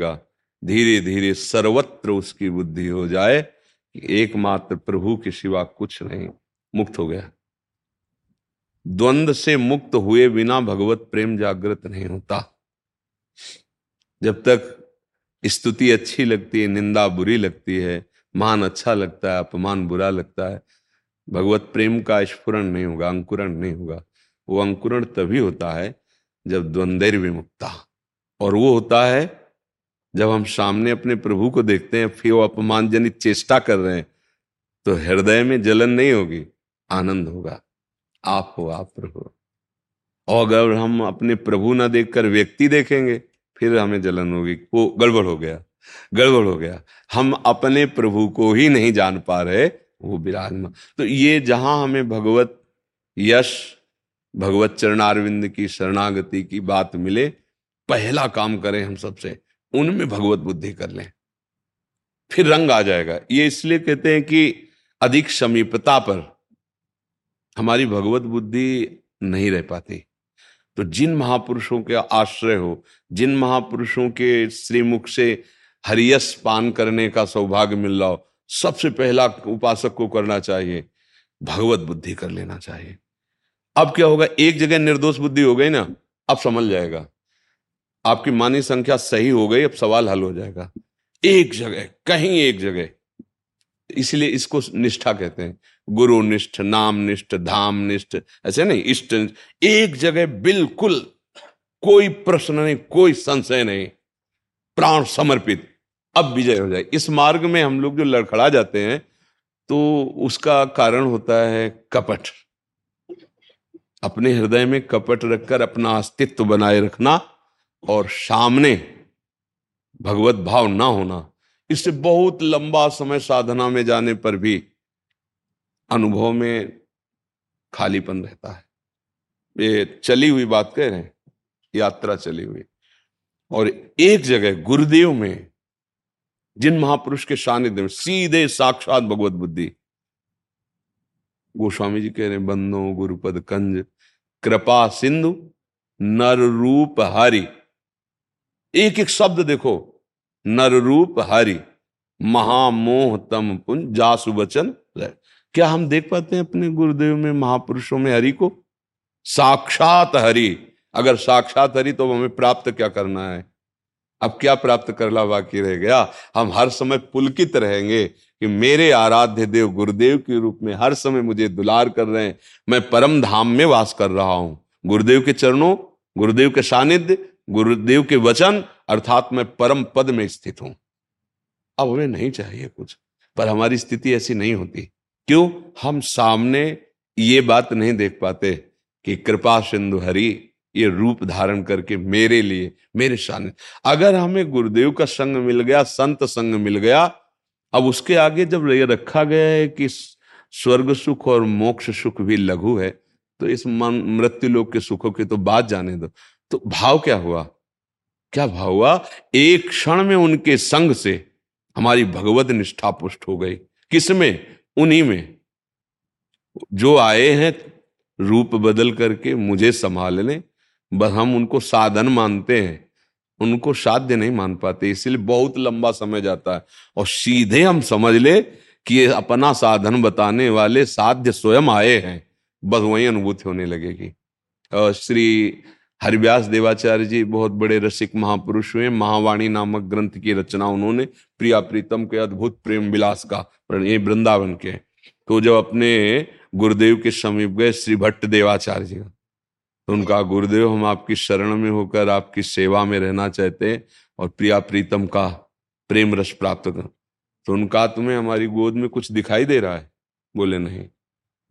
का धीरे धीरे सर्वत्र उसकी बुद्धि हो जाए कि एकमात्र प्रभु के सिवा कुछ नहीं, मुक्त हो गया। द्वंद से मुक्त हुए बिना भगवत प्रेम जागृत नहीं होता। जब तक स्तुति अच्छी लगती है, निंदा बुरी लगती है, मान अच्छा लगता है, अपमान बुरा लगता है, भगवत प्रेम का स्फुरण नहीं होगा, अंकुरण नहीं होगा। वो अंकुरण तभी होता है जब द्वंदेर विमुक्ता, और वो होता है जब हम सामने अपने प्रभु को देखते हैं, फिर वो अपमानजनित चेष्टा कर रहे हैं, तो हृदय में जलन नहीं होगी, आनंद होगा। आप हो, आप प्रभु। और अगर हम अपने प्रभु ना देखकर व्यक्ति देखेंगे, फिर हमें जलन होगी, वो गड़बड़ हो गया, गड़बड़ हो गया, हम अपने प्रभु को ही नहीं जान पा रहे, वो विराजमान। तो ये जहां हमें भगवत यश, भगवत चरणारविंद की शरणागति की बात मिले, पहला काम करें हम सबसे उनमें भगवत बुद्धि कर लें, फिर रंग आ जाएगा। ये इसलिए कहते हैं कि अधिक समीपता पर हमारी भगवत बुद्धि नहीं रह पाती। तो जिन महापुरुषों के आश्रय हो, जिन महापुरुषों के श्रीमुख से हरियस पान करने का सौभाग्य मिल रहा हो, सबसे पहला उपासक को करना चाहिए भगवत बुद्धि कर लेना चाहिए। अब क्या होगा, एक जगह निर्दोष बुद्धि हो गई ना, अब समझ जाएगा, आपकी मानी संख्या सही हो गई, अब सवाल हल हो जाएगा। एक जगह, कहीं एक जगह, इसलिए इसको निष्ठा कहते हैं। गुरु निष्ठ, नाम निष्ठ, धाम निष्ठ, ऐसे नहीं, इष्ट। एक जगह बिल्कुल कोई प्रश्न नहीं, कोई संशय नहीं, प्राण समर्पित, अब विजय हो जाए। इस मार्ग में हम लोग जो लड़खड़ा जाते हैं, तो उसका कारण होता है कपट। अपने हृदय में कपट रखकर अपना अस्तित्व बनाए रखना और सामने भगवत भाव ना होना, इससे बहुत लंबा समय साधना में जाने पर भी अनुभव में खालीपन रहता है। ये चली हुई बात कह रहे हैं, यात्रा चली हुई। और एक जगह गुरुदेव में, जिन महापुरुष के सानिध्य में सीधे साक्षात भगवत बुद्धि। गोस्वामी जी कह रहे हैं, बंदो गुरुपद कंज कृपा सिंधु नर रूप हरि। एक एक शब्द देखो, नर रूप हरि महामोह तम पुन जासु बचन। क्या हम देख पाते हैं अपने गुरुदेव में, महापुरुषों में हरि को? साक्षात हरि। अगर साक्षात हरि तो हमें प्राप्त क्या करना है? अब क्या प्राप्त करना बाकी रह गया? हम हर समय पुलकित रहेंगे कि मेरे आराध्य देव गुरुदेव के रूप में हर समय मुझे दुलार कर रहे हैं, मैं परम धाम में वास कर रहा हूं। गुरुदेव के चरणों, गुरुदेव के सानिध्य, गुरुदेव के वचन, अर्थात मैं परम पद में स्थित हूं। अब हमें नहीं चाहिए कुछ, पर हमारी स्थिति ऐसी नहीं होती। क्यों? हम सामने ये बात नहीं देख पाते कि कृपा सिंधु हरि ये रूप धारण करके मेरे लिए, मेरे सामने। अगर हमें गुरुदेव का संग मिल गया, संत संग मिल गया, अब उसके आगे जब ये रखा गया है कि स्वर्ग सुख और मोक्ष सुख भी लघु है, तो इस मृत्यु लोक के सुखों की तो बात जाने दो। तो भाव क्या हुआ? क्या भाव हुआ? एक क्षण में उनके संग से हमारी भगवत निष्ठा पुष्ट हो गई। किसमें? उन्हीं में जो आए हैं रूप बदल करके मुझे संभालने। बस हम उनको साधन मानते हैं, उनको साध्य नहीं मान पाते, इसलिए बहुत लंबा समय जाता है। और सीधे हम समझ ले कि ये अपना साधन बताने वाले साध्य स्वयं आए हैं, बस वही अनुभूति होने लगेगी। श्री हरिव्यास देवाचार्य जी बहुत बड़े रसिक महापुरुष हुए। महावाणी नामक ग्रंथ की रचना उन्होंने प्रिया प्रीतम के अद्भुत प्रेम विलास का, ये वृंदावन के। तो जब अपने गुरुदेव के समीप गए श्री भट्ट देवाचार्य जी, तो उनका गुरुदेव हम आपकी शरण में होकर आपकी सेवा में रहना चाहते हैं और प्रिया प्रीतम का प्रेम रस प्राप्त कर। तो उनका तुम्हें हमारी गोद में कुछ दिखाई दे रहा है? बोले नहीं।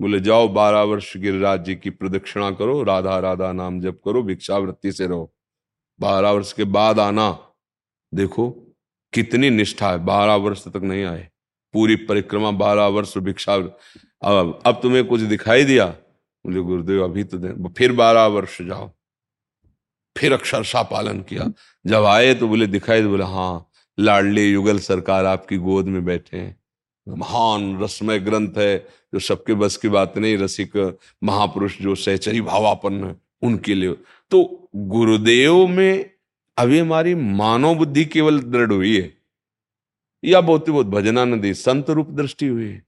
बोले जाओ बारह वर्ष गिरिराज जी की प्रदक्षिणा करो, राधा राधा नाम जप करो, भिक्षावृत्ति से रहो, बारह वर्ष के बाद आना। देखो कितनी निष्ठा है, बारह वर्ष तक नहीं आए, पूरी परिक्रमा बारह वर्ष भिक्षावृत्ति। अब अब तुम्हें कुछ दिखाई दिया? बोले गुरुदेव अभी तो दे। फिर बारह वर्ष जाओ, फिर अक्षरशा पालन किया। जब आए तो बोले दिखाई दे? बोले हाँ, लाडले युगल सरकार आपकी गोद में बैठे हैं। महान रसमय ग्रंथ है जो सबके बस की बात नहीं, रसिक महापुरुष जो सहचरी भावापन्न है उनके लिए। तो गुरुदेव में अभी हमारी मानव बुद्धि केवल दृढ़ हुई है या बहुत बहुत भजनानंदी संत रूप दृष्टि हुई है,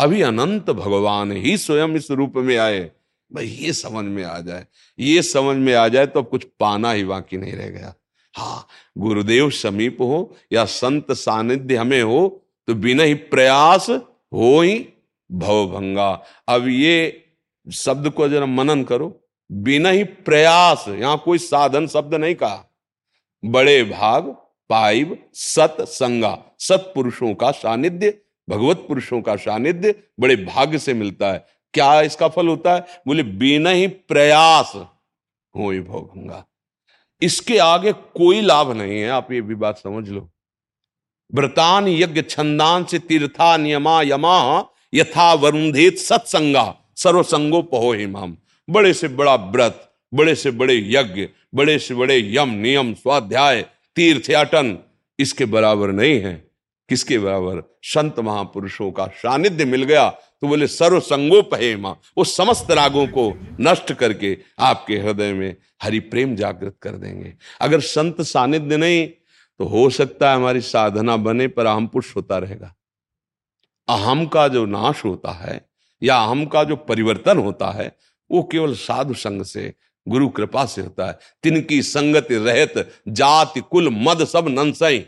अभी अनंत भगवान ही स्वयं इस रूप में आए। भाई ये समझ में आ जाए, ये समझ में आ जाए तो अब कुछ पाना ही बाकी नहीं रह गया। हाँ, गुरुदेव समीप हो या संत सानिध्य हमें हो तो बिना ही प्रयास हो ही भवभंगा। अब ये शब्द को जरा मनन करो, बिना ही प्रयास। यहाँ कोई साधन शब्द नहीं कहा। बड़े भाग पाइब सत्संगा, सत्पुरुषों का सानिध्य, भगवत पुरुषों का सानिध्य बड़े भाग्य से मिलता है। क्या इसका फल होता है? बोले बिना ही प्रयास हो ही भवभंगा। इसके आगे कोई लाभ नहीं है, आप ये भी बात समझ लो। व्रतान यज्ञ छंदान से तीर्था नियमा यमा यथा वरुंधेत सत्संगा सर्वसंगो पहो हिमाम। बड़े से बड़ा व्रत, बड़े से बड़े यज्ञ, बड़े से बड़े यम नियम स्वाध्याय तीर्थयाटन इसके बराबर नहीं है। किसके बराबर? संत महापुरुषों का सानिध्य मिल गया तो बोले सर्वसंगो पहे माँ, वो समस्त रागों को नष्ट करके आपके हृदय में हरि प्रेम जागृत कर देंगे। अगर संत सानिध्य नहीं तो हो सकता है हमारी साधना बने पर अहम पुष्ट होता रहेगा। अहम का जो नाश होता है या अहम का जो परिवर्तन होता है वो केवल साधु संग से, गुरु कृपा से होता है। तिनकी संगति रहत जाति कुल मद सब नंसई।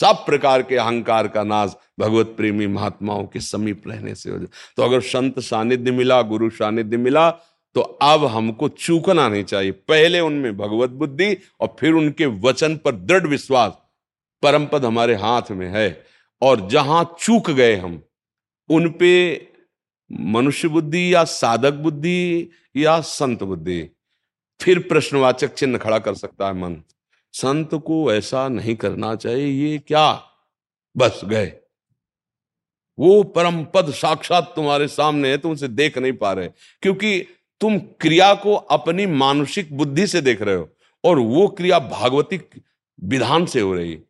सब प्रकार के अहंकार का नाश भगवत प्रेमी महात्माओं के समीप रहने से हो जाए। तो अगर संत सानिध्य मिला, गुरु सानिध्य मिला, तो अब हमको चूकना नहीं चाहिए। पहले उनमें भगवत बुद्धि और फिर उनके वचन पर दृढ़ विश्वास। परम पद हमारे हाथ में है और जहां चूक गए हम, उन पे मनुष्य बुद्धि या साधक बुद्धि या संत बुद्धि, फिर प्रश्नवाचक चिन्ह खड़ा कर सकता है मन। संत को ऐसा नहीं करना चाहिए, ये क्या, बस गए। वो परम पद साक्षात तुम्हारे सामने है, तुम उसे देख नहीं पा रहे क्योंकि तुम क्रिया को अपनी मानसिक बुद्धि से देख रहे हो और वो क्रिया भागवतिक विधान से हो रही है।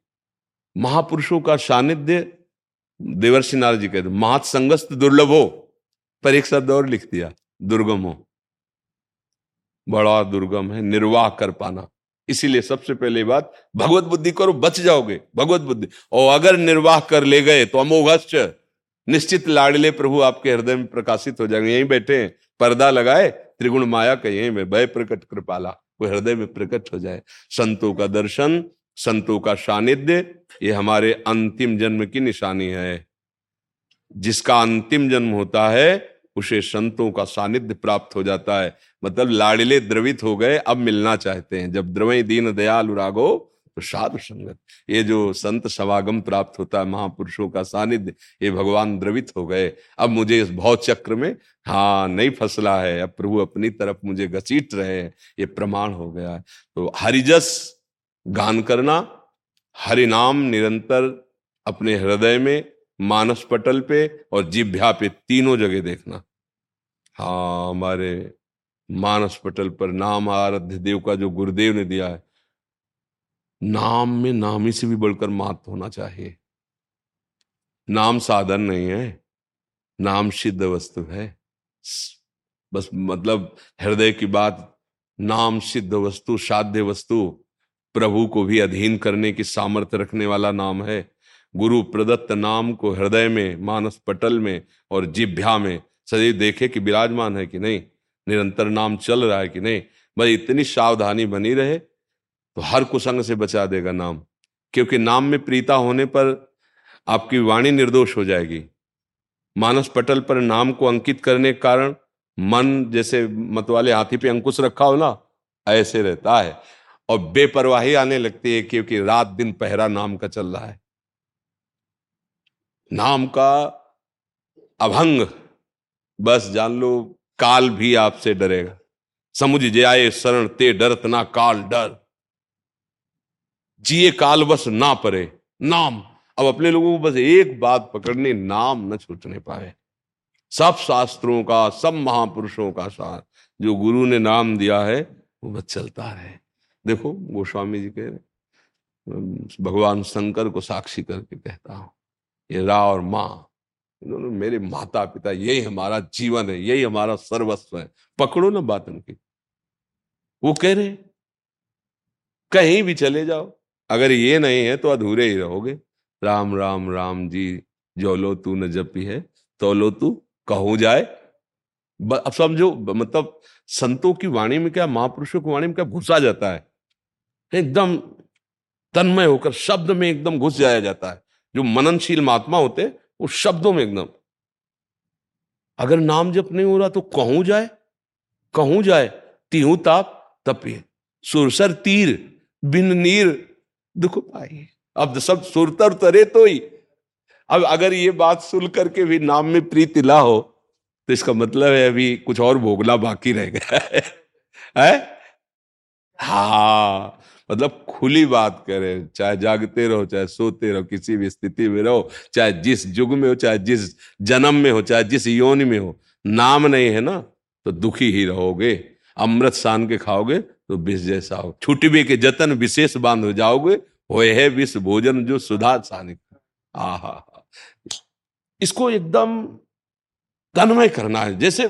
महापुरुषों का सानिध्य, देवर्षि नारद जी कहते महात्संगस्त दुर्लभ हो, पर एक शब्द और लिख दिया दुर्गम हो। बड़ा दुर्गम है निर्वाह कर पाना। इसीलिए सबसे पहले बात भगवत बुद्धि करो, बच जाओगे भगवत बुद्धि। और अगर निर्वाह कर ले गए तो अमोघश्च, निश्चित लाडले प्रभु आपके हृदय में प्रकाशित हो जाएंगे। यहीं बैठे हैं, पर्दा लगाए त्रिगुण माया का, यहीं में भय प्रकट कृपाला, वो हृदय में प्रकट हो जाए। संतों का दर्शन, संतों का सानिध्य ये हमारे अंतिम जन्म की निशानी है। जिसका अंतिम जन्म होता है उसे संतों का सानिध्य प्राप्त हो जाता है। मतलब लाडले द्रवित हो गए, अब मिलना चाहते हैं। जब द्रवई दीन दयालु राघो तो साधु संगत, ये जो संत सवागम प्राप्त होता है, महापुरुषों का सानिध्य, ये भगवान द्रवित हो गए। अब मुझे इस भव चक्र में हाँ नहीं फसला है, अब प्रभु अपनी तरफ मुझे घसीट रहे हैं, ये प्रमाण हो गया। तो हरिजस गान करना, हरि नाम निरंतर अपने हृदय में, मानस पटल पे और जिह्वा पे, तीनों जगह देखना। हाँ, हमारे मानस पटल पर नाम आराध्य देव का जो गुरुदेव ने दिया है, नाम में नामी से भी बढ़कर महत्व होना चाहिए। नाम साधन नहीं है, नाम सिद्ध वस्तु है। बस मतलब हृदय की बात, नाम सिद्ध वस्तु, साध्य वस्तु, प्रभु को भी अधीन करने की सामर्थ्य रखने वाला नाम है। गुरु प्रदत्त नाम को हृदय में, मानस पटल में और जिह्वा में सदैव देखे कि विराजमान है कि नहीं, निरंतर नाम चल रहा है कि नहीं। बस इतनी सावधानी बनी रहे तो हर कुसंग से बचा देगा नाम, क्योंकि नाम में प्रीता होने पर आपकी वाणी निर्दोष हो जाएगी। मानस पटल पर नाम को अंकित करने के कारण मन जैसे मतवाले हाथी पे अंकुश रखा हो ना, ऐसे रहता है और बेपरवाही आने लगती है, क्योंकि रात दिन पहरा नाम का चल रहा है। नाम का अभंग बस जान लो, काल भी आपसे डरेगा। समुझ जाए शरण ते डरत ना काल डर, जिए काल बस ना परे नाम। अब अपने लोगों को बस एक बात पकड़ने, नाम न छूटने पाए। सब शास्त्रों का, सब महापुरुषों का सार जो गुरु ने नाम दिया है वो बस चलता रहे। देखो गोस्वामी जी कह रहे, भगवान शंकर को साक्षी करके कहता हूँ, ये रा और माँ, इन्होंने मेरे माता पिता, यही हमारा जीवन है, यही हमारा सर्वस्व है। पकड़ो ना बात उनकी। वो कह रहे कहीं भी चले जाओ, अगर ये नहीं है तो अधूरे ही रहोगे। राम राम राम जी जो लो तू न जपी है तो लो तू कहूं जाए। अब समझो मतलब संतों की वाणी में क्या, महापुरुषों की वाणी में क्या घुसा जाता है, एकदम तन्मय होकर शब्द में एकदम घुस जाया जाता है। जो मननशील महात्मा होते वो शब्दों में एकदम। अगर नाम जप नहीं हो रहा तो कहूं जाए, कहूं जाए तीहू ताप तपिए सुरसर तीर बिन नीर दुख पाई। अब तो सब सुरतर तरे तो ही। अब अगर ये बात सुन करके भी नाम में प्रीति ला हो तो इसका मतलब है अभी कुछ और भोगला बाकी रह गया है, है? हाँ, मतलब खुली बात करें, चाहे जागते रहो चाहे सोते रहो, किसी भी स्थिति में रहो, चाहे जिस युग में हो, चाहे जिस जन्म में हो, चाहे जिस योनि में हो, नाम नहीं है ना तो दुखी ही रहोगे। अमृत सान के खाओगे तो विष जैसा हो, छुटबे के जतन विशेष बांध हो जाओगे, होए है विष भोजन जो सुधा सानिक। आहा, इसको एकदम तन्मय करना है। जैसे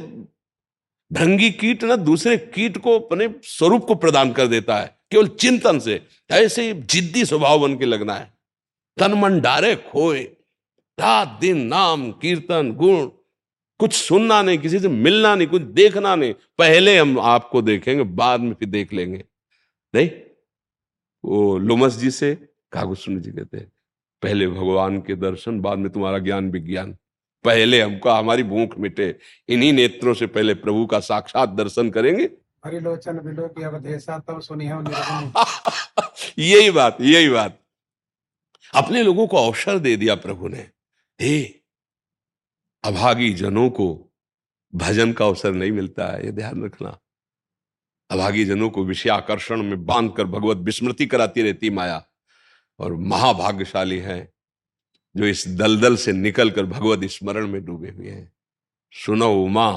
भृंगी कीट ना दूसरे कीट को अपने स्वरूप को प्रदान कर देता है केवल चिंतन से, ऐसे जिद्दी स्वभाव बन के लगना है। तन मन डारे खोए, रात दिन नाम कीर्तन गुण, कुछ सुनना नहीं, किसी से मिलना नहीं, कुछ देखना नहीं। पहले हम आपको देखेंगे, बाद में फिर देख लेंगे। नहीं, वो लोमस जी से कागुस्वामी जी कहते हैं, पहले भगवान के दर्शन बाद में तुम्हारा ज्ञान विज्ञान। पहले हमको हमारी भूख मिटे, इन्हीं नेत्रों से पहले प्रभु का साक्षात दर्शन करेंगे। हरिलोचन विलोक अवधेशा तब सुनिहौ निरंजन। यही बात, यही बात अपने लोगों को अवसर दे दिया प्रभु ने। हे अभागी जनों को भजन का अवसर नहीं मिलता है, ये ध्यान रखना। अभागी जनों को विषय आकर्षण में बांधकर भगवत विस्मृति कराती रहती माया, और महाभाग्यशाली हैं जो इस दलदल से निकलकर भगवत स्मरण में डूबे हुए हैं। सुनो उमा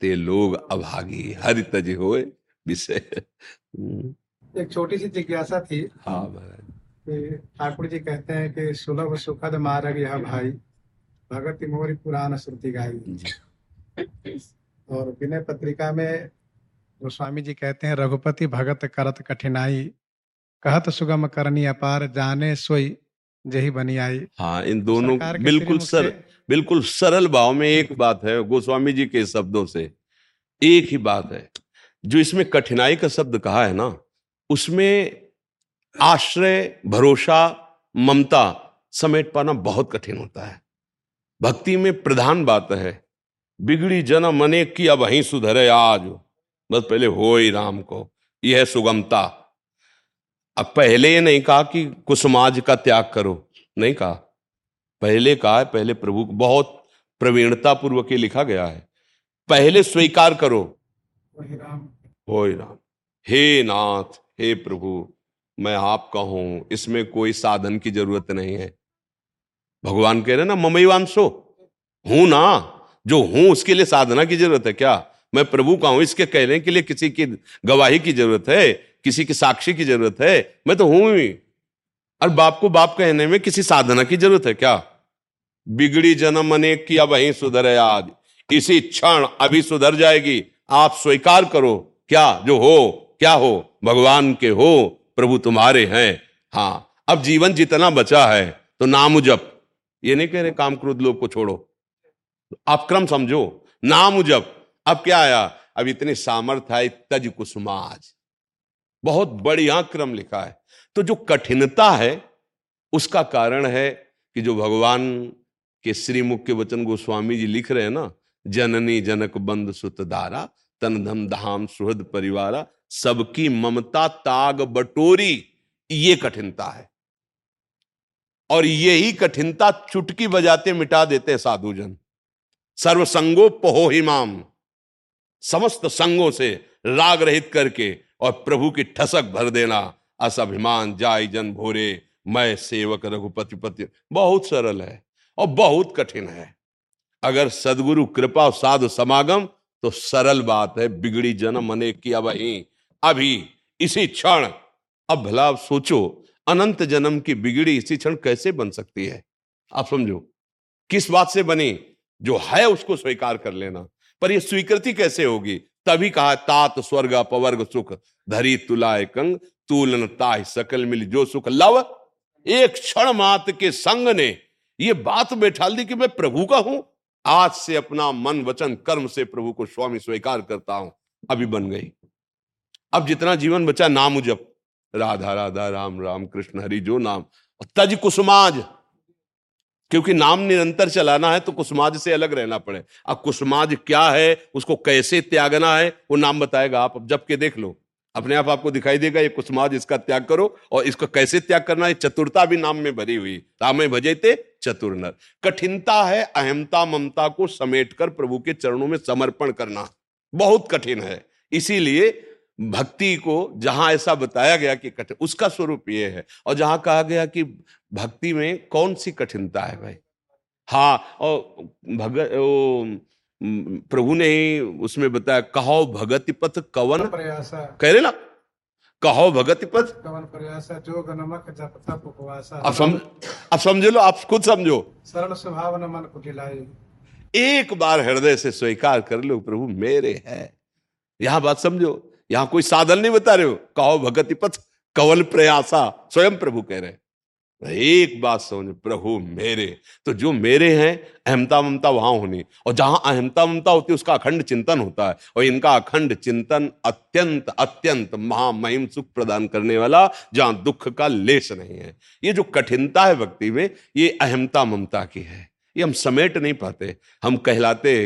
ते लोग अभागी हरि तज होए विषय। एक छोटी सी जिज्ञासा थी। हाँ महाराज, ठाकुर जी कहते हैं कि सुलभ सुखद मार्ग यह भाई, भगत मोरी पुराण श्रुति गाई। और विनय पत्रिका में गोस्वामी जी कहते हैं, रघुपति भगत करत कठिनाई, कहत सुगम करनी अपार, जाने सोई जही बनी आई। हाँ, इन दोनों बिल्कुल सर बिल्कुल सरल भाव में एक बात है। गोस्वामी जी के शब्दों से एक ही बात है। जो इसमें कठिनाई का शब्द कहा है ना, उसमें आश्रय, भरोसा, ममता समेट पाना बहुत कठिन होता है। भक्ति में प्रधान बात है, बिगड़ी जना मने की अब वहीं सुधरे आज, बस पहले हो ही राम को, यह है सुगमता। अब पहले ये नहीं कहा कि कुसमाज का त्याग करो, नहीं कहा, पहले कहा है, पहले प्रभु को बहुत प्रवीणता पूर्वक ये लिखा गया है, पहले स्वीकार करो, हे राम, हो राम, हे नाथ, हे प्रभु मैं आपका हूं, इसमें कोई साधन की जरूरत नहीं है। भगवान कह रहे ना, ममैवांशो, हूं ना, जो हूं उसके लिए साधना की जरूरत है क्या? मैं प्रभु का हूं इसके कहने के लिए किसी की गवाही की जरूरत है, किसी की साक्षी की जरूरत है? मैं तो हूं ही। और बाप को बाप कहने में किसी साधना की जरूरत है क्या? बिगड़ी जन्म अनेक किया वहीं सुधर है आज, इसी क्षण अभी सुधर जाएगी। आप स्वीकार करो क्या जो हो, क्या हो, भगवान के हो, प्रभु तुम्हारे हैं। हाँ, अब जीवन जितना बचा है तो नाम जप, ये नहीं कह रहे काम क्रोध लोग को छोड़ो, आप क्रम समझो, नाम जप। अब क्या आया? अब इतने सामर्थ्य है, तज कुसुमाज, बहुत बढ़िया क्रम लिखा है। तो जो कठिनता है उसका कारण है कि जो भगवान के श्रीमुख के वचन गोस्वामी जी लिख रहे हैं ना, जननी जनक बंद सुतधारा, तन धम धाम सुहृद परिवारा, सबकी ममता ताग बटोरी, ये कठिनता है। और यही कठिनता चुटकी बजाते मिटा देते हैं साधुजन। सर्वसंगो पहो हिमाम, समस्त संगों से राग रहित करके और प्रभु की ठसक भर देना। असभिमान जाय जन भोरे, मैं सेवक रघुपति पति। बहुत सरल है और बहुत कठिन है। अगर सदगुरु कृपा और साधु समागम तो सरल बात है। बिगड़ी जन्म अनेक किया वही, अभी इसी क्षण। अब भला आप सोचो, अनंत जन्म की बिगड़ी इसी क्षण कैसे बन सकती है? आप समझो किस बात से बनी? जो है उसको स्वीकार कर लेना। पर ये स्वीकृति कैसे होगी? तभी कहा तात स्वर्ग अपवर्ग सुख धरी तुलाय कंग, तूलन ताहि सकल मिल जो सुख लव। एक क्षण मात्र के संग ने ये बात बैठाल दी कि मैं प्रभु का हूं, आज से अपना मन वचन कर्म से प्रभु को स्वामी स्वीकार करता हूं, अभी बन गई। अब जितना जीवन बचा नाम जप, राधा राधा राम राम कृष्ण हरि जो नाम, तज कुसुमाज, क्योंकि नाम निरंतर चलाना है तो कुसुमाज से अलग रहना पड़े। अब कुसुमाज क्या है, उसको कैसे त्यागना है, वो नाम बताएगा। आप अब जप के देख लो, अपने आप आपको दिखाई देगा ये कुसुमाज, इसका त्याग करो। और इसको कैसे त्याग करना है, चतुरता भी नाम में भरी हुई, रामे भजे ते चतुर नर। कठिनता है अहमता ममता को समेटकर प्रभु के चरणों में समर्पण करना, बहुत कठिन है। इसीलिए भक्ति को जहां ऐसा बताया गया कि कठिन, उसका स्वरूप ये है। और जहां कहा गया कि भक्ति में कौन सी कठिनता है भाई, हाँ, और भगत प्रभु ने ही उसमें बताया, कहो भगति पथ कवन प्रयासा, कह रहे ना, कहो भगति पथ कवन प्रयासा, जोग नमक जप तप उपवासा। अब समझ, अब समझ लो, आप खुद समझो, सरल स्वभाव न मन को खिलाए। एक बार हृदय से स्वीकार कर लो प्रभु मेरे हैं, यहां बात समझो, यहां कोई साधन नहीं बता रहे हो। कहो भगति पथ कवन प्रयासा, स्वयं प्रभु कह रहे हैं। एक बात समझ, प्रभु मेरे, तो जो मेरे हैं अहमता ममता वहां होनी, और जहां अहमता ममता होती है उसका अखंड चिंतन होता है। और इनका अखंड चिंतन अत्यंत अत्यंत महामहिम सुख प्रदान करने वाला, जहां दुख का लेश नहीं है। ये जो कठिनता है भक्ति में, ये अहमता ममता की है, ये हम समेट नहीं पाते। हम कहलाते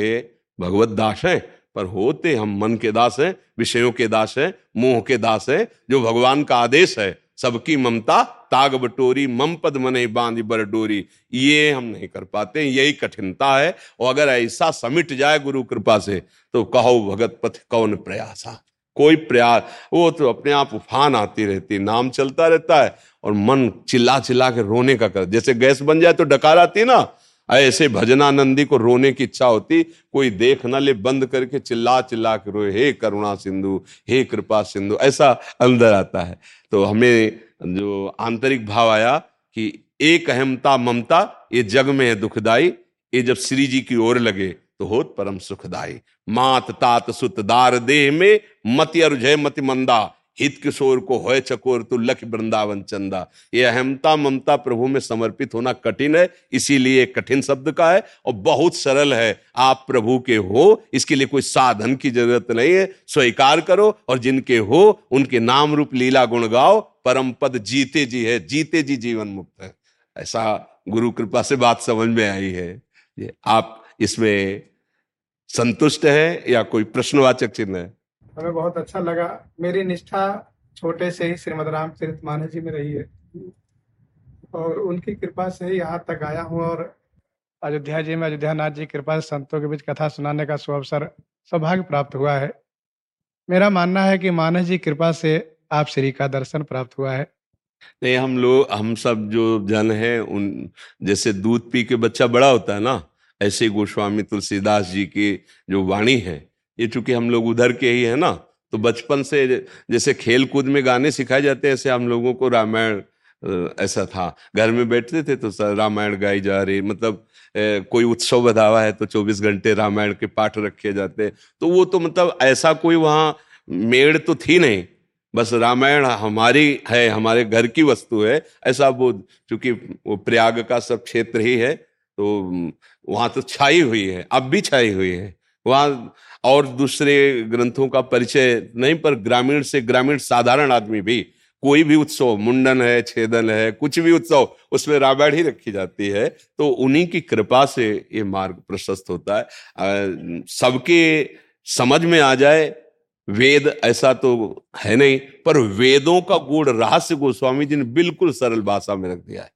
भगवत दास हैं, पर होते हम मन के दास हैं, विषयों के दास हैं, मोह के दास हैं। जो भगवान का आदेश है, सबकी ममता ताग बटोरी, मम पद मने बांध बर डोरी, ये हम नहीं कर पाते, यही कठिनता है। और अगर ऐसा समिट जाए गुरु कृपा से तो कहो भगत पथ कौन प्रयासा, कोई प्रयास, वो तो अपने आप उफान आती रहती, नाम चलता रहता है और मन चिल्ला चिल्ला के रोने का कर, जैसे गैस बन जाए तो डकार आती ना, ऐसे भजनानंदी को रोने की इच्छा होती, कोई देख ना ले, बंद करके चिल्ला चिल्ला के रोए, हे करुणा सिंधु, हे कृपा सिंधु, ऐसा अंदर आता है। तो हमें जो आंतरिक भाव आया कि एक अहमता ममता ये जग में है दुखदाई, ये जब श्री जी की ओर लगे तो होत परम सुखदाई। मात तात सुत दार देह में मति अरुझय मति मंदा, हित किशोर को होय चकोर तू लख वृंदावन चंदा। ये अहमता ममता प्रभु में समर्पित होना कठिन है, इसीलिए कठिन शब्द का है। और बहुत सरल है, आप प्रभु के हो, इसके लिए कोई साधन की जरूरत नहीं है, स्वीकार करो। और जिनके हो उनके नाम रूप लीला गुण गाओ, परम पद जीते जी है, जीते जी जीवन मुक्त है। ऐसा गुरु कृपा से बात समझ में आई है। ये आप इसमें संतुष्ट हैं या कोई प्रश्नवाचक चिन्ह है? हमें बहुत अच्छा लगा। मेरी निष्ठा छोटे से ही श्रीमद रामचरित मानस जी में रही है और उनकी कृपा से ही यहाँ तक आया हूँ। और अयोध्या जी में अयोध्या नाथ जी कृपा से संतों के बीच कथा सुनाने का सुअवसर सौभाग्य प्राप्त हुआ है। मेरा मानना है कि मानस जी कृपा से आप श्री का दर्शन प्राप्त हुआ है। नहीं, हम लोग हम सब जो जन हैं उन जैसे दूध पी के बच्चा बड़ा होता है ना, ऐसे गोस्वामी तुलसीदास जी की जो वाणी है, ये चूंकि हम लोग उधर के ही है ना, तो बचपन से जैसे खेल कूद में गाने सिखाए जाते हैं, ऐसे हम लोगों को रामायण ऐसा था। घर में बैठते थे तो रामायण गाई जा रही, मतलब ए, कोई उत्सव बधावा है तो चौबीस घंटे रामायण के पाठ रखे जाते। तो वो तो मतलब ऐसा कोई वहाँ मेड़ तो थी नहीं, बस रामायण हमारी है, हमारे घर की वस्तु है, ऐसा वो चूंकि वो प्रयाग का सब क्षेत्र ही है तो वहाँ तो छाई हुई है, अब भी छाई हुई है वहाँ। और दूसरे ग्रंथों का परिचय नहीं, पर ग्रामीण से ग्रामीण साधारण आदमी भी कोई भी उत्सव, मुंडन है, छेदन है, कुछ भी उत्सव, उसमें रामायण ही रखी जाती है। तो उन्हीं की कृपा से ये मार्ग प्रशस्त होता है। सबके समझ में आ जाए वेद ऐसा तो है नहीं, पर वेदों का गूढ़ रहस्य गोस्वामी जी ने बिल्कुल सरल भाषा में रख दिया है।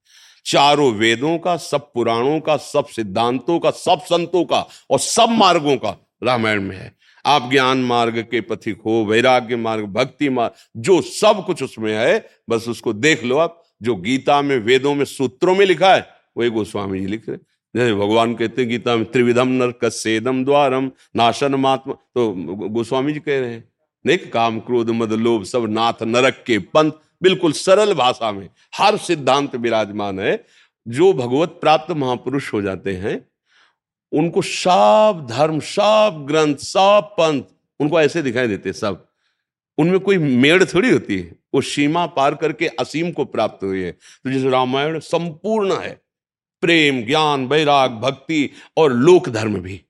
चारों वेदों का, सब पुराणों का, सब सिद्धांतों का, सब संतों का और सब मार्गों का रामायण में है। आप ज्ञान मार्ग के पथिक हो, वैराग्य मार्ग, भक्ति मार्ग, जो सब कुछ उसमें है, बस उसको देख लो आप। जो गीता में, वेदों में, सूत्रों में लिखा है वही गोस्वामी जी लिख रहे। जैसे भगवान कहते हैं गीता में त्रिविधम नरक सेदम द्वारम नाशनम आत्मा, तो गोस्वामी जी कह रहे हैं नहीं, काम क्रोध मद लोभ सब नाथ नरक के पंथ। बिल्कुल सरल भाषा में हर सिद्धांत विराजमान है। जो भगवत प्राप्त महापुरुष हो जाते हैं उनको सब धर्म, सब ग्रंथ, सब पंथ उनको ऐसे दिखाई देते, सब उनमें कोई मेड़ थोड़ी होती है, वो सीमा पार करके असीम को प्राप्त हुई है। तो जैसे रामायण संपूर्ण है, प्रेम, ज्ञान, वैराग, भक्ति और लोक धर्म भी,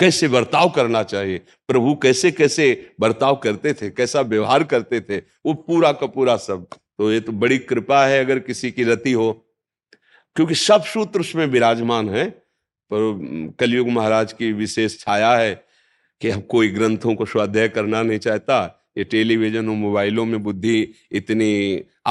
कैसे बर्ताव करना चाहिए, प्रभु कैसे कैसे बर्ताव करते थे, कैसा व्यवहार करते थे, वो पूरा का पूरा सब। तो ये तो बड़ी कृपा है अगर किसी की रति हो, क्योंकि सब सूत्र उसमें विराजमान है। पर कलयुग महाराज की विशेष छाया है कि हम कोई ग्रंथों को स्वाध्याय करना नहीं चाहता। ये टेलीविजन और मोबाइलों में बुद्धि इतनी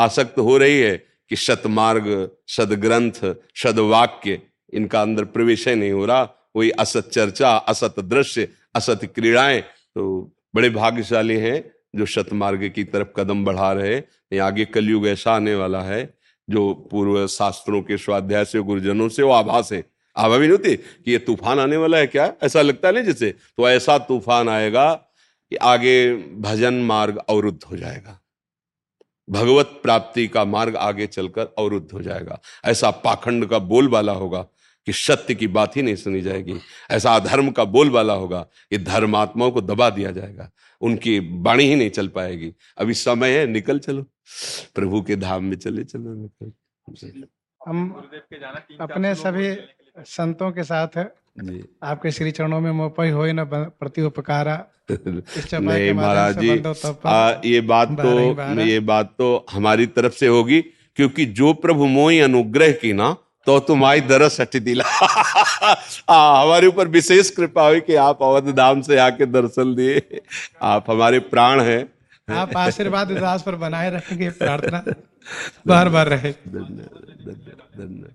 आसक्त हो रही है कि शतमार्ग, सदग्रंथ, सदवाक्य इनका अंदर प्रवेश ही नहीं हो रहा। वही असत चर्चा, असत दृश्य, असत क्रीड़ाएं। तो बड़े भाग्यशाली हैं जो शतमार्ग की तरफ कदम बढ़ा रहे हैं। आगे कलयुग ऐसा आने वाला है जो पूर्व शास्त्रों के स्वाध्याय से, गुरुजनों से, वो आभास है, आभा भी नहीं होती कि ये तूफान आने वाला है, क्या ऐसा लगता है ना जैसे। तो ऐसा तूफान आएगा कि आगे भजन मार्ग अवरुद्ध हो जाएगा, भगवत प्राप्ति का मार्ग आगे चलकर अवरुद्ध हो जाएगा। ऐसा पाखंड का बोलबाला होगा कि सत्य की बात ही नहीं सुनी जाएगी, ऐसा अधर्म का बोलबाला होगा कि धर्मात्माओं को दबा दिया जाएगा, उनकी वाणी ही नहीं चल पाएगी। अभी समय है, निकल चलो, प्रभु के धाम में चले चलो, निकल। हम अपने सभी संतों के साथ है जी। आपके श्री चरणों में मोपई होई न प्रति उपकारा। नहीं महाराज जी, आ, ये बात तो बारा। ये बात तो हमारी तरफ से होगी, क्योंकि जो प्रभु मोई अनुग्रह की ना तो तुम्हारी दरस हट दिला। आ, हमारे ऊपर विशेष कृपा हुई कि आप अवध धाम से आके दर्शन दिए। आप हमारे प्राण हैं, आप आशीर्वाद दास पर बनाए रखेंगे, प्रार्थना बार बार रहे। धन्यवाद।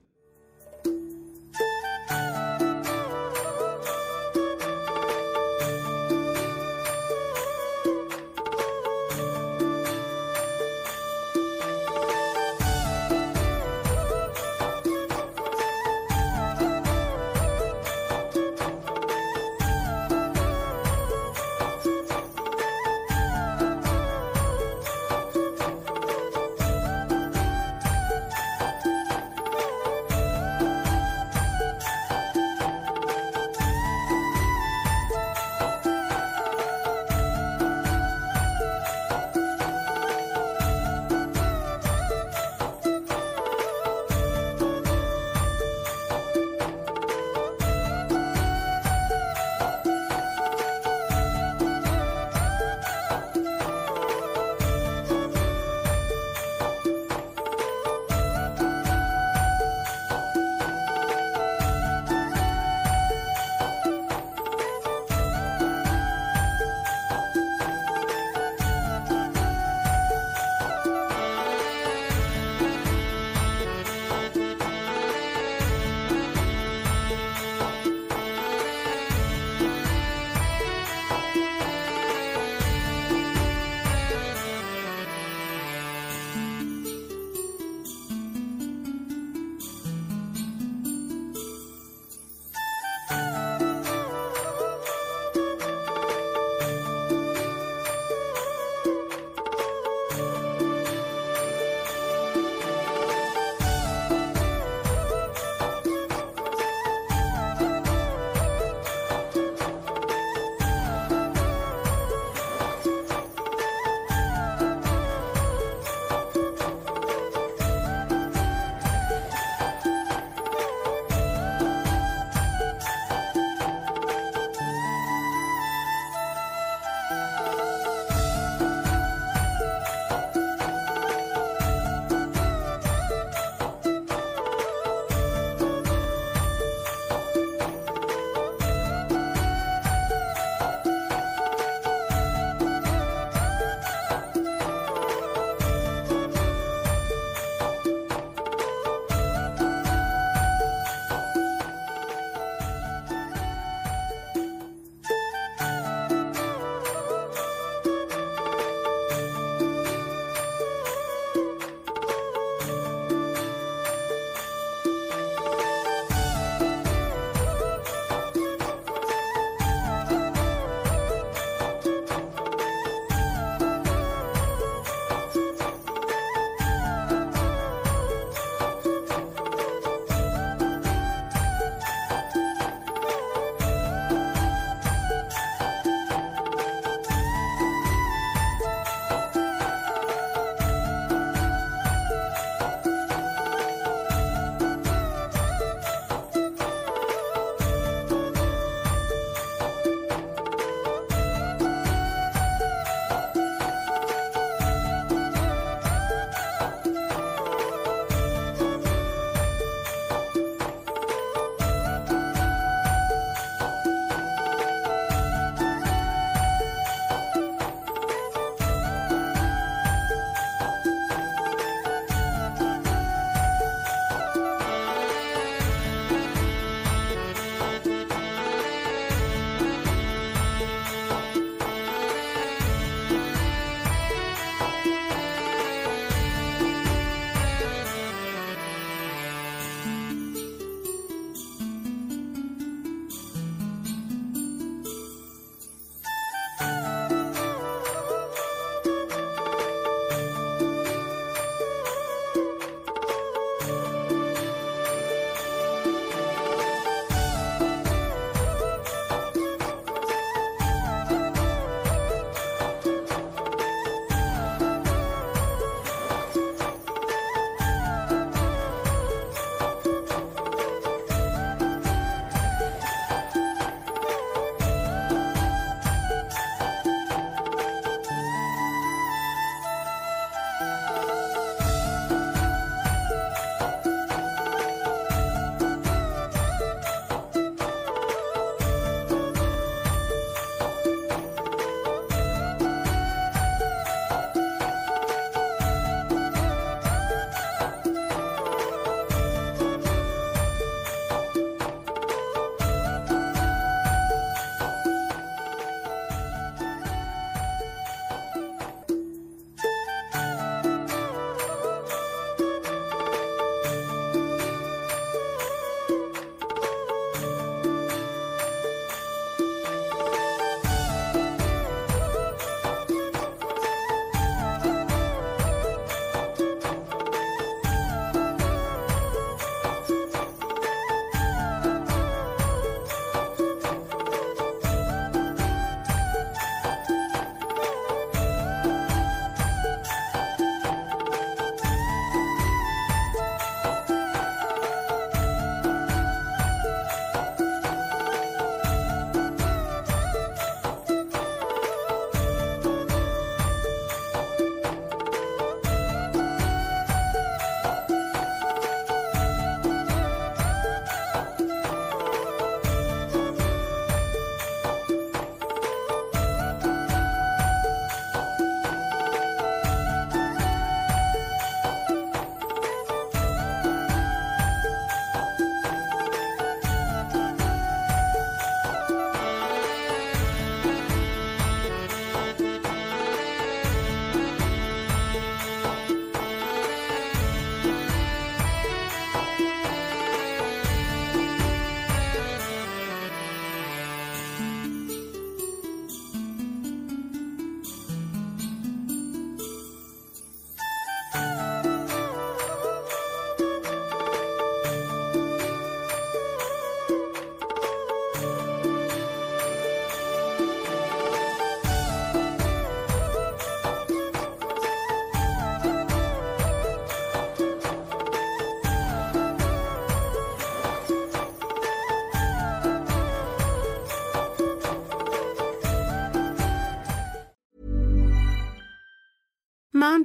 Mom